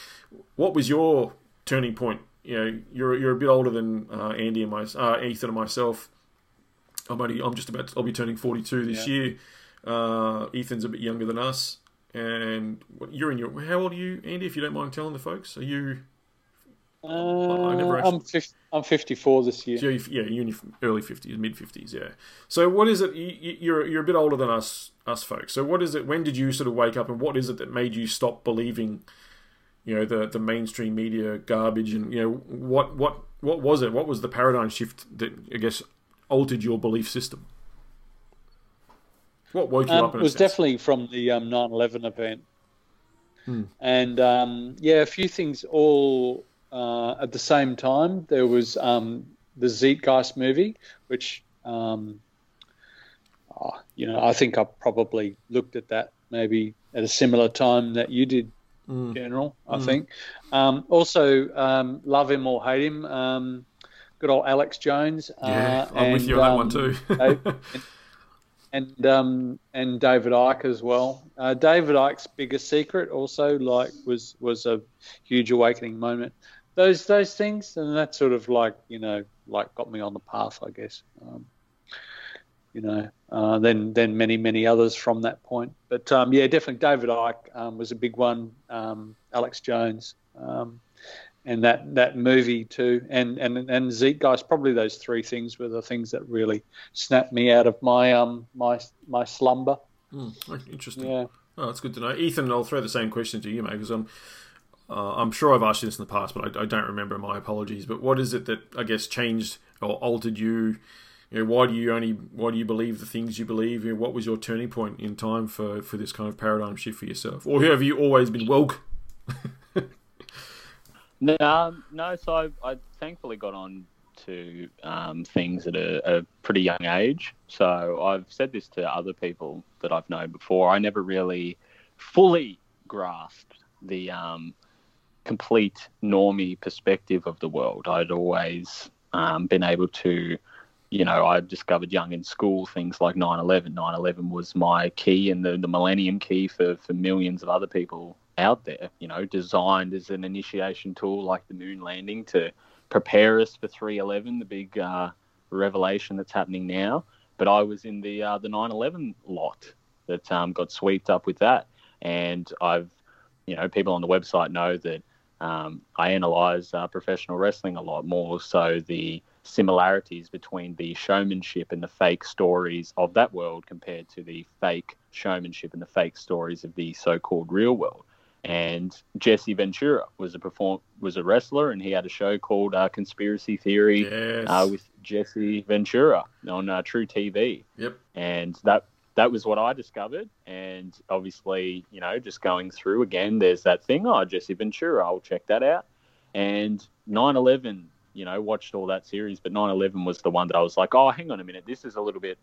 what was your turning point? You know, you're you're a bit older than uh, Andy and my, uh, Ethan and myself. I'm, only, I'm just about, to, I'll be turning forty-two this yeah. year. Uh, Ethan's a bit younger than us. And you're in your... How old are you, Andy, if you don't mind telling the folks? Are you... Uh, I never actually, I'm, fifty, I'm fifty-four this year. So you're, yeah, you're in your early fifties, mid-fifties, yeah. So what is it... You, you're you're a bit older than us us folks. So what is it... When did you sort of wake up, and what is it that made you stop believing, you know, the, the mainstream media garbage? And, you know, what, what, what was it? What was the paradigm shift that, I guess, altered your belief system? What woke you um, up? It was definitely from the um, nine eleven event. Hmm. And, um, yeah, a few things all uh, at the same time. There was um, the Zeitgeist movie, which, um, oh, you know, I think I probably looked at that maybe at a similar time that you did, hmm. General, I hmm. think. Um, also, um, Love Him or Hate Him, um, good old Alex Jones. Yeah, uh, I'm and, with you on um, that one too. they, And um, and David Icke as well. Uh, David Icke's Biggest Secret also like was, was a huge awakening moment. Those those things, and that sort of like, you know, like got me on the path, I guess. Um, you know, uh, then then many, many others from that point. But, um, yeah, definitely David Icke um, was a big one, um, Alex Jones, um, and that, that movie too, and, and, and Zeitgeist. Probably those three things were the things that really snapped me out of my um my my slumber. Mm, interesting. Yeah. Oh, that's good to know. Ethan, I'll throw the same question to you, mate, because I'm, uh, I'm sure I've asked you this in the past, but I, I don't remember. My apologies. But what is it that, I guess, changed or altered you? You know, why do you only why do you believe the things you believe? You know, what was your turning point in time for, for this kind of paradigm shift for yourself? Or have you always been woke? no, no. So I, I thankfully got on to um, things at a, a pretty young age. So I've said this to other people that I've known before. I never really fully grasped the um, complete normie perspective of the world. I'd always um, been able to, you know, I discovered young in school things like nine eleven. nine eleven was my key, and the, the millennium key for, for millions of other people out there, you know, designed as an initiation tool like the moon landing to prepare us for three eleven, the big uh, revelation that's happening now. But I was in the uh, the nine eleven lot that um, got swept up with that. And I've, you know, people on the website know that um, I analyse uh, professional wrestling a lot more, so the similarities between the showmanship and the fake stories of that world compared to the fake showmanship and the fake stories of the so-called real world. And Jesse Ventura was a perform was a wrestler, and he had a show called uh, Conspiracy Theory. Yes. uh, with Jesse Ventura on uh, True T V. Yep. And that that was what I discovered. And obviously, you know, just going through again, there's that thing. Oh, Jesse Ventura, I'll check that out. And nine eleven, you know, watched all that series, but nine eleven was the one that I was like, oh, hang on a minute, this is a little bit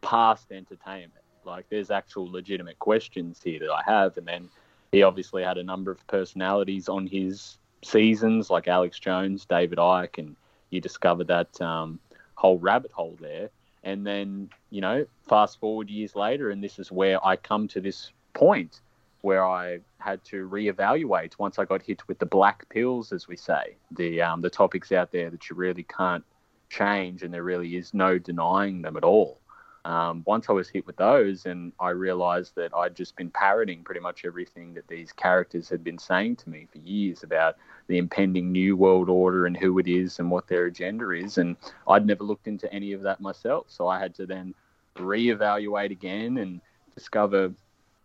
past entertainment. Like, there's actual legitimate questions here that I have, and then. He obviously had a number of personalities on his seasons, like Alex Jones, David Icke, and you discover that um, whole rabbit hole there. And then, you know, fast forward years later, and this is where I come to this point where I had to reevaluate once I got hit with the black pills, as we say, the um, the topics out there that you really can't change, and there really is no denying them at all. Um, once I was hit with those, and I realized that I'd just been parroting pretty much everything that these characters had been saying to me for years about the impending new world order and who it is and what their agenda is. And I'd never looked into any of that myself. So I had to then reevaluate again and discover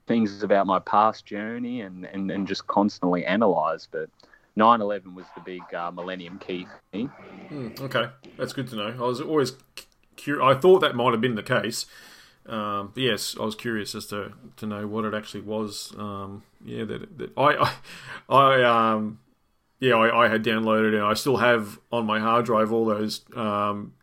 things about my past journey and, and, and just constantly analyze. But nine eleven was the big uh, millennium key for me. Mm, okay. That's good to know. I was always... I thought that might have been the case. Um, yes, I was curious as to, to know what it actually was. Um, yeah, that, that I, I, I, um, yeah, I, I had downloaded, and I still have on my hard drive all those um,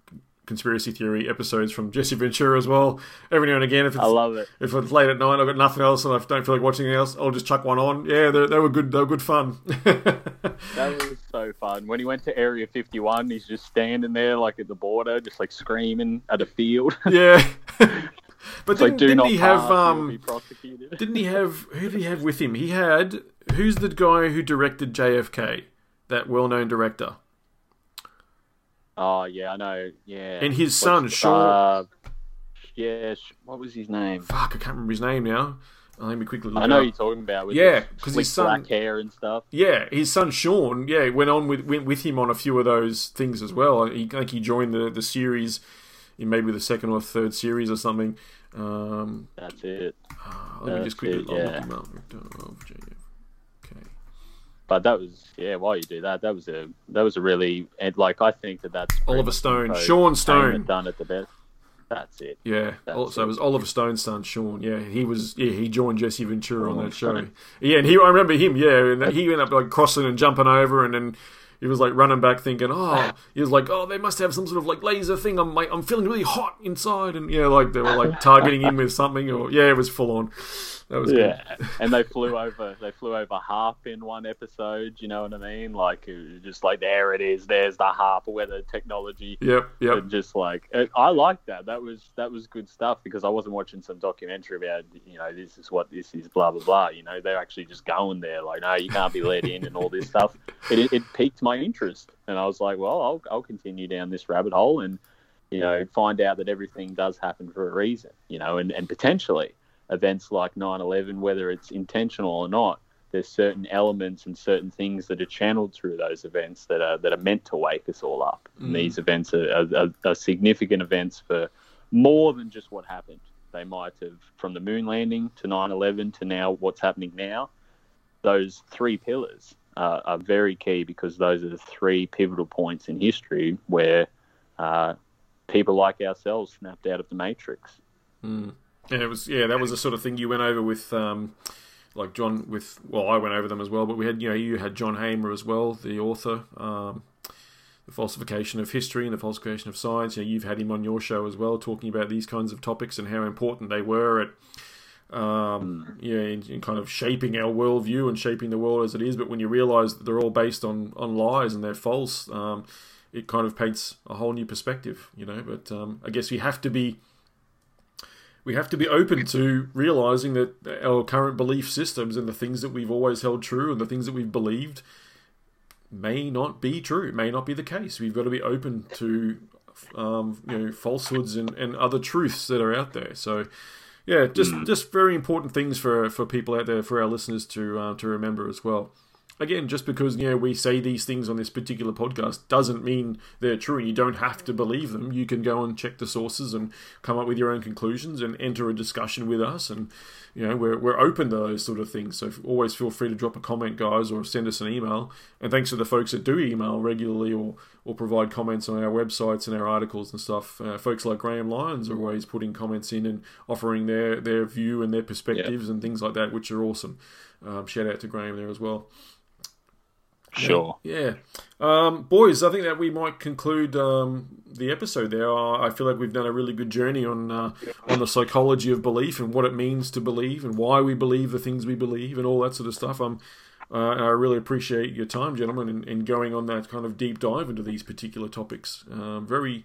conspiracy theory episodes from Jesse Ventura as well. Every now and again, if it's, I love it. If it's late at night, I've got nothing else, and I don't feel like watching anything else, I'll just chuck one on. Yeah, they, they were good. They were good fun. That was so fun. When he went to Area fifty-one, he's just standing there like at the border, just like screaming at a field. Yeah. But didn't, like, didn't not he pass, have... Um, didn't he have... Who did he have with him? He had... Who's the guy who directed J F K? That well-known director. Oh, yeah, I know. Yeah. And his What's, son, Sean... Uh, yeah, what was his name? Fuck, I can't remember his name now. Let me quickly look I know up. You're talking about with yeah, his his son, black hair and stuff. Yeah, his son Sean, yeah, went on with went with him on a few of those things as well. I think he joined the, the series in maybe the second or third series or something. Um, That's it. Oh, let That's me just quickly look yeah. him up. Okay. But that was yeah. While you do that, that was a that was a really and like I think that that's Oliver Stone, Sean Stone done it the best. That's it. Yeah. That's so it was Oliver Stone's son, Sean. Yeah, he was. Yeah, he joined Jesse Ventura oh, on that show. Funny. Yeah, and he. I remember him. Yeah, and he ended up like crossing and jumping over, and then he was like running back, thinking, "Oh, he was like, oh, they must have some sort of like laser thing. I'm like, I'm feeling really hot inside," and yeah, like they were like targeting him with something, or yeah, it was full on. That was yeah. Good. And they flew over. They flew over harp in one episode. You know what I mean? Like, it was just like there it is. There's the harp weather technology. Yep. Yep. And just like it, I liked that. That was that was good stuff because I wasn't watching some documentary about you know this is what this is blah blah blah. You know they're actually just going there like no you can't be let in and all this stuff. It, it it piqued my interest and I was like well I'll I'll continue down this rabbit hole and you know, find out that everything does happen for a reason, you know, and, and potentially events like nine eleven, whether it's intentional or not, there's certain elements and certain things that are channeled through those events that are that are meant to wake us all up. Mm. And these events are, are, are significant events for more than just what happened. They might have, from the moon landing to nine eleven to now what's happening now, those three pillars uh, are very key, because those are the three pivotal points in history where uh, people like ourselves snapped out of the matrix. Mm. And it was, yeah, that was the sort of thing you went over with, um, like John with, well, I went over them as well, but we had, you know, you had John Hamer as well, the author, um, the falsification of history and the falsification of science. You know, you've had him on your show as well, talking about these kinds of topics and how important they were at, um, yeah, in, in kind of shaping our worldview and shaping the world as it is. But when you realise that they're all based on, on lies and they're false, um, it kind of paints a whole new perspective, you know. But um, I guess we have to be. We have to be open to realising that our current belief systems and the things that we've always held true and the things that we've believed may not be true, may not be the case. We've got to be open to um, you know, falsehoods and, and other truths that are out there. So, yeah, just just very important things for for people out there, for our listeners to uh, to remember as well. Again, just because, you know, we say these things on this particular podcast doesn't mean they're true, and you don't have to believe them. You can go and check the sources and come up with your own conclusions and enter a discussion with us. And, you know, we're we're open to those sort of things. So always feel free to drop a comment, guys, or send us an email. And thanks to the folks that do email regularly or, or provide comments on our websites and our articles and stuff. Uh, folks like Graham Lyons are always putting comments in and offering their, their view and their perspectives, yeah, and things like that, which are awesome. Um, shout out to Graham there as well. Sure. Yeah. Um, boys, I think that we might conclude um, the episode there. I feel like we've done a really good journey on uh, on the psychology of belief and what it means to believe and why we believe the things we believe and all that sort of stuff. Um, uh, I really appreciate your time, gentlemen, in, in going on that kind of deep dive into these particular topics. Uh, very,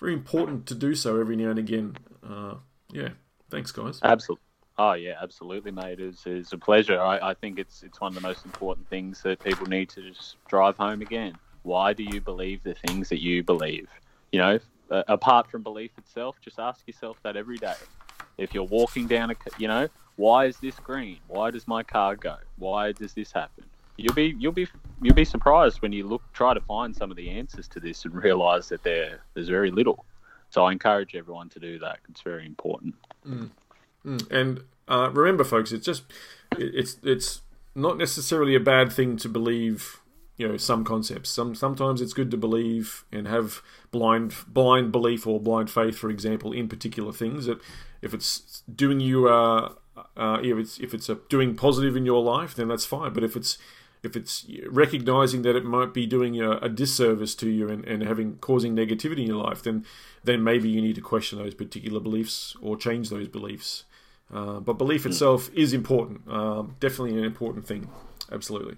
very important to do so every now and again. Uh, yeah. Thanks, guys. Absolutely. Oh, yeah, absolutely, mate. It's, it's a pleasure. I, I think it's it's one of the most important things that people need to just drive home again. Why do you believe the things that you believe? You know, uh, apart from belief itself, just ask yourself that every day. If you're walking down, a, you know, why is this green? Why does my car go? Why does this happen? You'll be you'll be you'll be surprised when you look try to find some of the answers to this and realise that there there's very little. So I encourage everyone to do that. It's very important. Mm. And uh, remember, folks, it's just it's it's not necessarily a bad thing to believe, you know, some concepts. Some sometimes it's good to believe and have blind blind belief or blind faith, for example, in particular things. That if it's doing you, uh, uh, if it's if it's doing positive in your life, then that's fine. But if it's if it's recognizing that it might be doing a, a disservice to you and, and having causing negativity in your life, then then maybe you need to question those particular beliefs or change those beliefs. Uh, but belief itself is important. Um, definitely an important thing. Absolutely.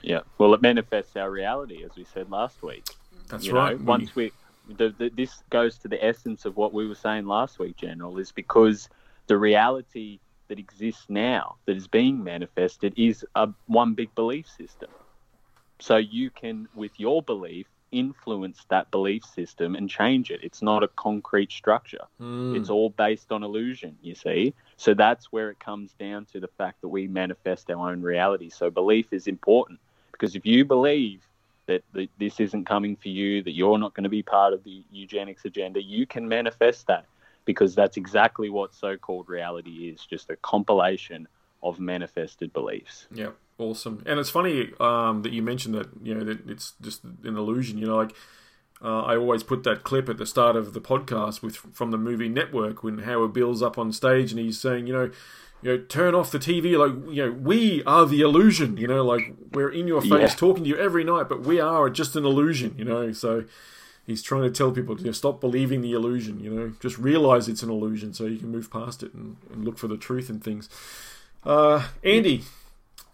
Yeah. Well, it manifests our reality, as we said last week. That's you right. Know, once we, the, the, this goes to the essence of what we were saying last week, General, is because the reality that exists now, that is being manifested, is a one big belief system. So you can, with your belief, influence that belief system and change it. It's not a concrete structure. Mm. It's all based on illusion, you see. So that's where it comes down to the fact that we manifest our own reality. So belief is important, because if you believe that the, this isn't coming for you, that you're not going to be part of the eugenics agenda, you can manifest that, because that's exactly what so-called reality is, just a compilation of manifested beliefs. Yeah. Awesome. And it's funny um, that you mentioned that, you know, that it's just an illusion. You know, like uh, I always put that clip at the start of the podcast with from the movie Network, when Howard Bill's up on stage and he's saying, you know, you know, turn off the T V. Like, you know, we are the illusion. You know, like we're in your face, yeah, talking to you every night, but we are just an illusion. You know, so he's trying to tell people to, you know, stop believing the illusion. You know, just realize it's an illusion, so you can move past it and, and look for the truth in things. Uh, Andy.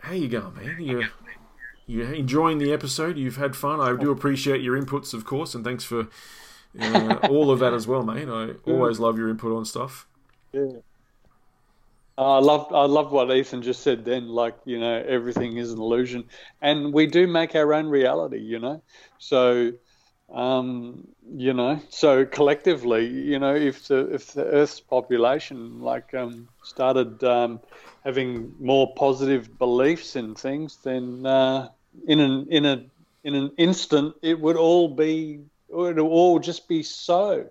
How you going, man? You you enjoying the episode? You've had fun. I do appreciate your inputs, of course, and thanks for uh, all of that as well, mate. I always love your input on stuff. Yeah, I love I love what Ethan just said. Then, like, you know, everything is an illusion, and we do make our own reality. You know, so Um, you know, so collectively, you know, if the if the Earth's population like um, started um, having more positive beliefs in things, then uh, in an in a in an instant, it would all be it would all just be so.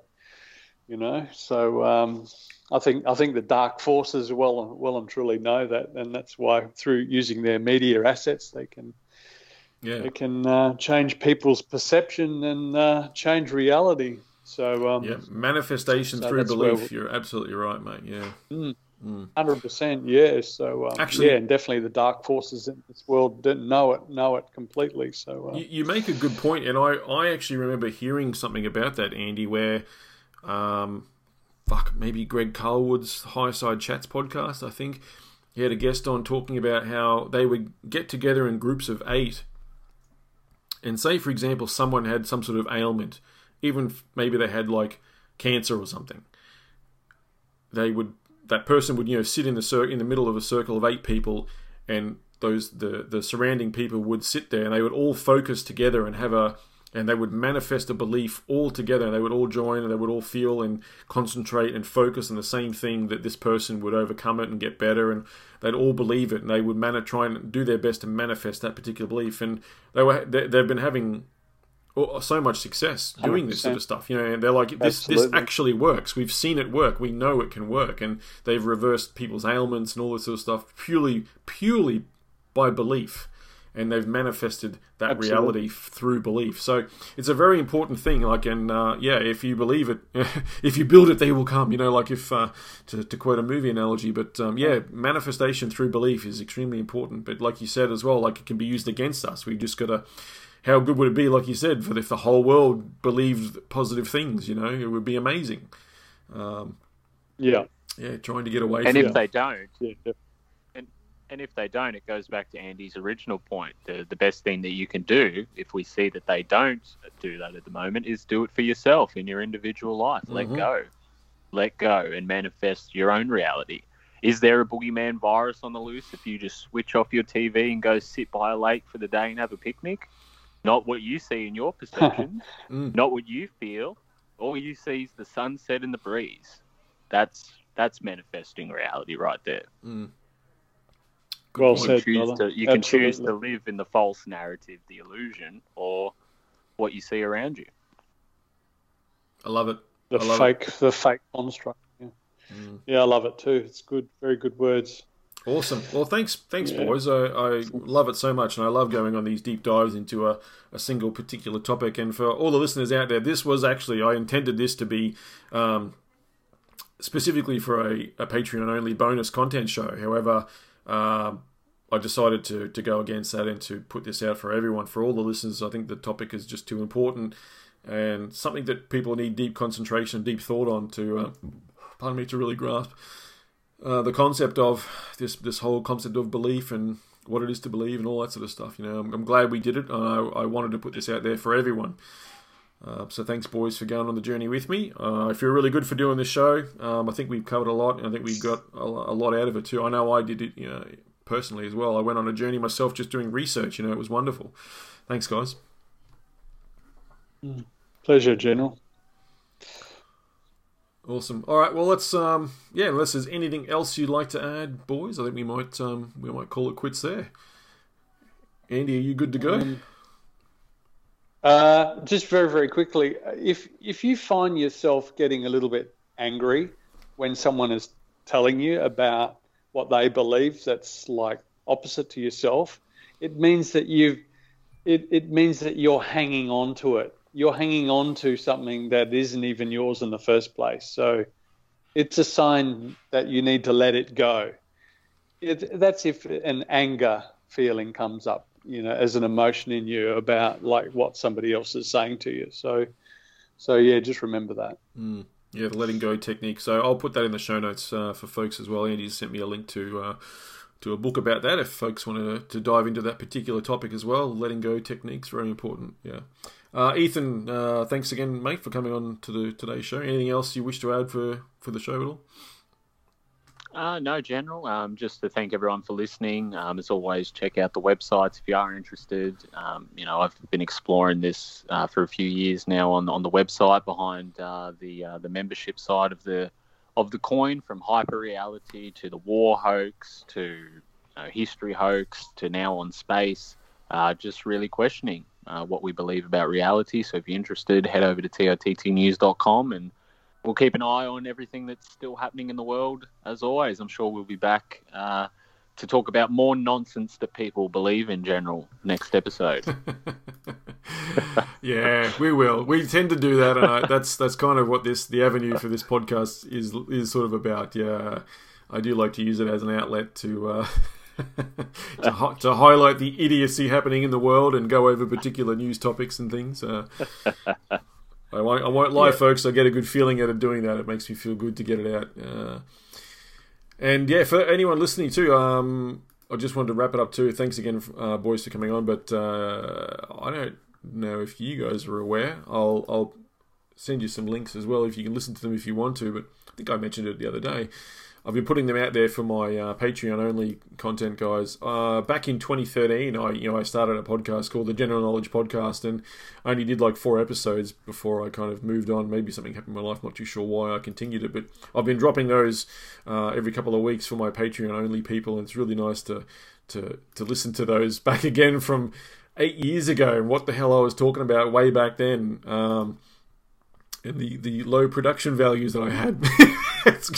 You know, so um, I think I think the dark forces well well and truly know that, and that's why through using their media assets, they can. Yeah. It can uh, change people's perception and uh, change reality. So um, yeah, manifestation so through belief. You're absolutely right, mate. Yeah, mm, mm. one hundred percent. Yeah. So um, actually, yeah, and definitely the dark forces in this world didn't know it, know it completely. So uh, you, you make a good point, and I, I actually remember hearing something about that, Andy, where um, fuck, maybe Greg Carlwood's High Side Chats podcast. I think he had a guest on talking about how they would get together in groups of eight. And say, for example, someone had some sort of ailment, even maybe they had like cancer or something. They would that person would you know sit in the cir- in the middle of a circle of eight people, and those the the surrounding people would sit there, and they would all focus together and have a and they would manifest a belief all together. And they would all join, and they would all feel and concentrate and focus on the same thing that this person would overcome it and get better. And they'd all believe it, and they would man- try and do their best to manifest that particular belief. And they were they, they've been having so much success doing one hundred percent. This sort of stuff. You know, and they're like, this Absolutely. This actually works. We've seen it work. We know it can work. And they've reversed people's ailments and all this sort of stuff purely purely by belief. And they've manifested that Absolutely. Reality f- through belief. So it's a very important thing. Like, and uh, yeah, if you believe it, if you build it, they will come. You know, like if uh, to, to quote a movie analogy. But um, yeah, manifestation through belief is extremely important. But like you said as well, like it can be used against us. We just got to. How good would it be, like you said, for if the whole world believed positive things? You know, it would be amazing. Um, yeah, yeah, trying to get away. And from if it. They don't. Yeah, yeah. And if they don't, it goes back to Andy's original point. The, the best thing that you can do, if we see that they don't do that at the moment, is do it for yourself in your individual life. Mm-hmm. Let go. Let go and manifest your own reality. Is there a boogeyman virus on the loose if you just switch off your T V and go sit by a lake for the day and have a picnic? Not what you see in your perception. mm. Not what you feel. All you see is the sunset and the breeze. That's, that's manifesting reality right there. Mm. Well you said, choose to, you can choose to live in the false narrative, the illusion, or what you see around you. I love it. The love fake, it. The fake construct. Yeah. Mm. yeah, I love it too. It's good, very good words. Awesome. Well, thanks, thanks, yeah. boys. I, I love it so much, and I love going on these deep dives into a, a single particular topic. And for all the listeners out there, this was actually I intended this to be. Um, specifically for a, a Patreon-only bonus content show. However, uh, I decided to, to go against that and to put this out for everyone, for all the listeners. I think the topic is just too important and something that people need deep concentration, deep thought on to, uh, pardon me, to really grasp uh, the concept of this this whole concept of belief and what it is to believe and all that sort of stuff. You know, I'm, I'm glad we did it. I, I wanted to put this out there for everyone. Uh, so thanks, boys, for going on the journey with me. Uh, I feel really good for doing this show. Um, I think we've covered a lot, and I think we got a, a lot out of it too. I know I did it, you know, personally as well. I went on a journey myself, just doing research. You know, it was wonderful. Thanks, guys. Pleasure, General. Awesome. All right. Well, let's. Um, yeah, unless there's anything else you'd like to add, boys, I think we might um, we might call it quits there. Andy, are you good to go? Um, Uh, just very, very quickly, if if you find yourself getting a little bit angry when someone is telling you about what they believe that's like opposite to yourself, it means that you've it, it means that you're hanging on to it. You're hanging on to something that isn't even yours in the first place. So it's a sign that you need to let it go. It, that's if an anger feeling comes up. You know, as an emotion in you about like what somebody else is saying to you. So, so yeah, just remember that. Mm. Yeah, the letting go technique. So I'll put that in the show notes uh, for folks as well. Andy sent me a link to uh, to a book about that if folks want to dive into that particular topic as well. Letting go techniques, very important. Yeah, uh, Ethan, uh, thanks again, mate, for coming on to the today's show. Anything else you wish to add for, for the show at all? Uh, no, General. Um, just to thank everyone for listening. Um, as always, check out the websites if you are interested. Um, you know, I've been exploring this uh, for a few years now on on the website behind uh, the uh, the membership side of the of the coin, from hyper reality to the war hoax to you know, history hoax to now on space. Uh, just really questioning uh, what we believe about reality. So if you're interested, head over to T O T T news dot com and we'll keep an eye on everything that's still happening in the world, as always. I'm sure we'll be back uh, to talk about more nonsense that people believe in, General, next episode. Yeah, we will. We tend to do that, and I, that's that's kind of what this the avenue for this podcast is is sort of about. Yeah, I do like to use it as an outlet to uh, to, hi- to highlight the idiocy happening in the world and go over particular news topics and things. Uh, I won't, I won't lie, yeah. folks. I get a good feeling out of doing that. It makes me feel good to get it out. Uh, and, yeah, for anyone listening too, um, I just wanted to wrap it up too. Thanks again, uh, boys, for coming on. But uh, I don't know if you guys are aware. I'll, I'll send you some links as well if you can listen to them if you want to. But I think I mentioned it the other day. I've been putting them out there for my uh, Patreon-only content, guys. Uh, back in twenty thirteen, I you know I started a podcast called the General Knowledge Podcast, and I only did like four episodes before I kind of moved on. Maybe something happened in my life, I'm not too sure why I continued it, but I've been dropping those uh, every couple of weeks for my Patreon-only people, and it's really nice to to to listen to those back again from eight years ago. What the hell I was talking about way back then, um, and the the low production values that I had. It's,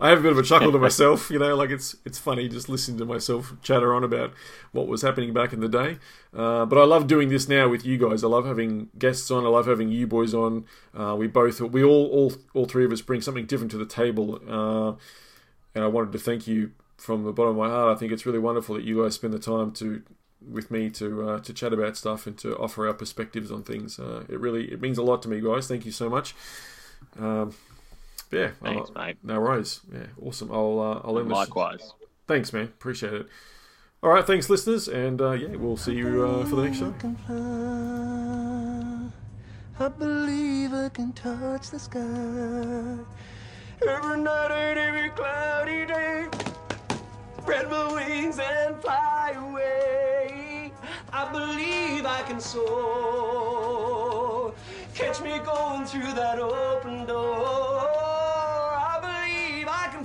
I have a bit of a chuckle to myself, you know, like it's it's funny just listening to myself chatter on about what was happening back in the day. Uh, but I love doing this now with you guys. I love having guests on. I love having you boys on. Uh, we both, we all, all, all three of us bring something different to the table. Uh, and I wanted to thank you from the bottom of my heart. I think it's really wonderful that you guys spend the time to with me to uh, to chat about stuff and to offer our perspectives on things. Uh, it really it means a lot to me, guys. Thank you so much. Um, Yeah, thanks, uh, mate. No worries. Yeah, awesome. I'll uh, I'll end this. Likewise. Thanks, man. Appreciate it. All right, thanks, listeners, and uh, yeah, we'll see you uh, for the next show. I believe I can touch the sky. Every night and every cloudy day, spread my wings and fly away. I believe I can soar. Catch me going through that open door. I believe I can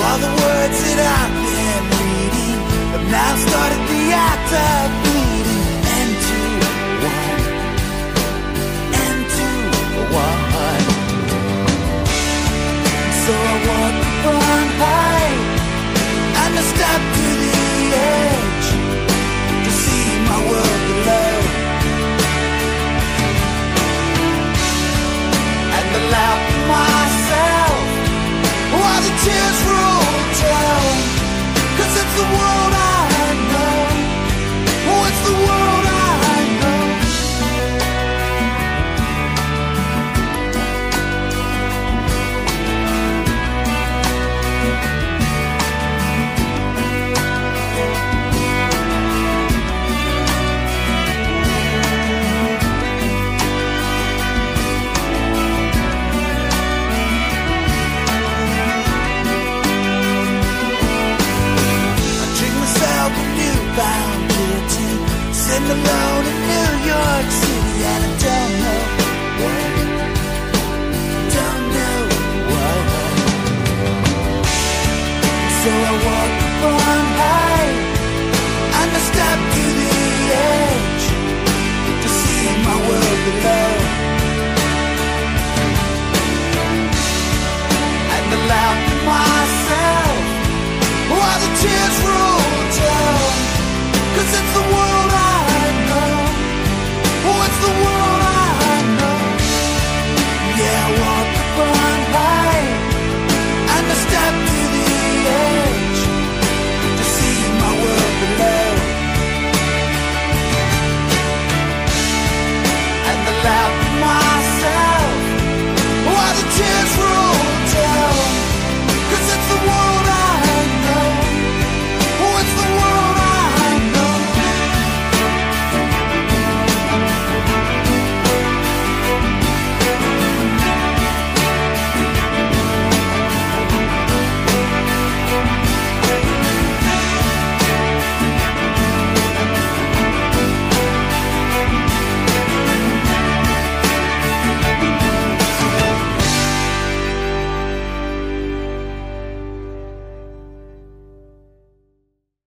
All the words that I've been reading have now started the act of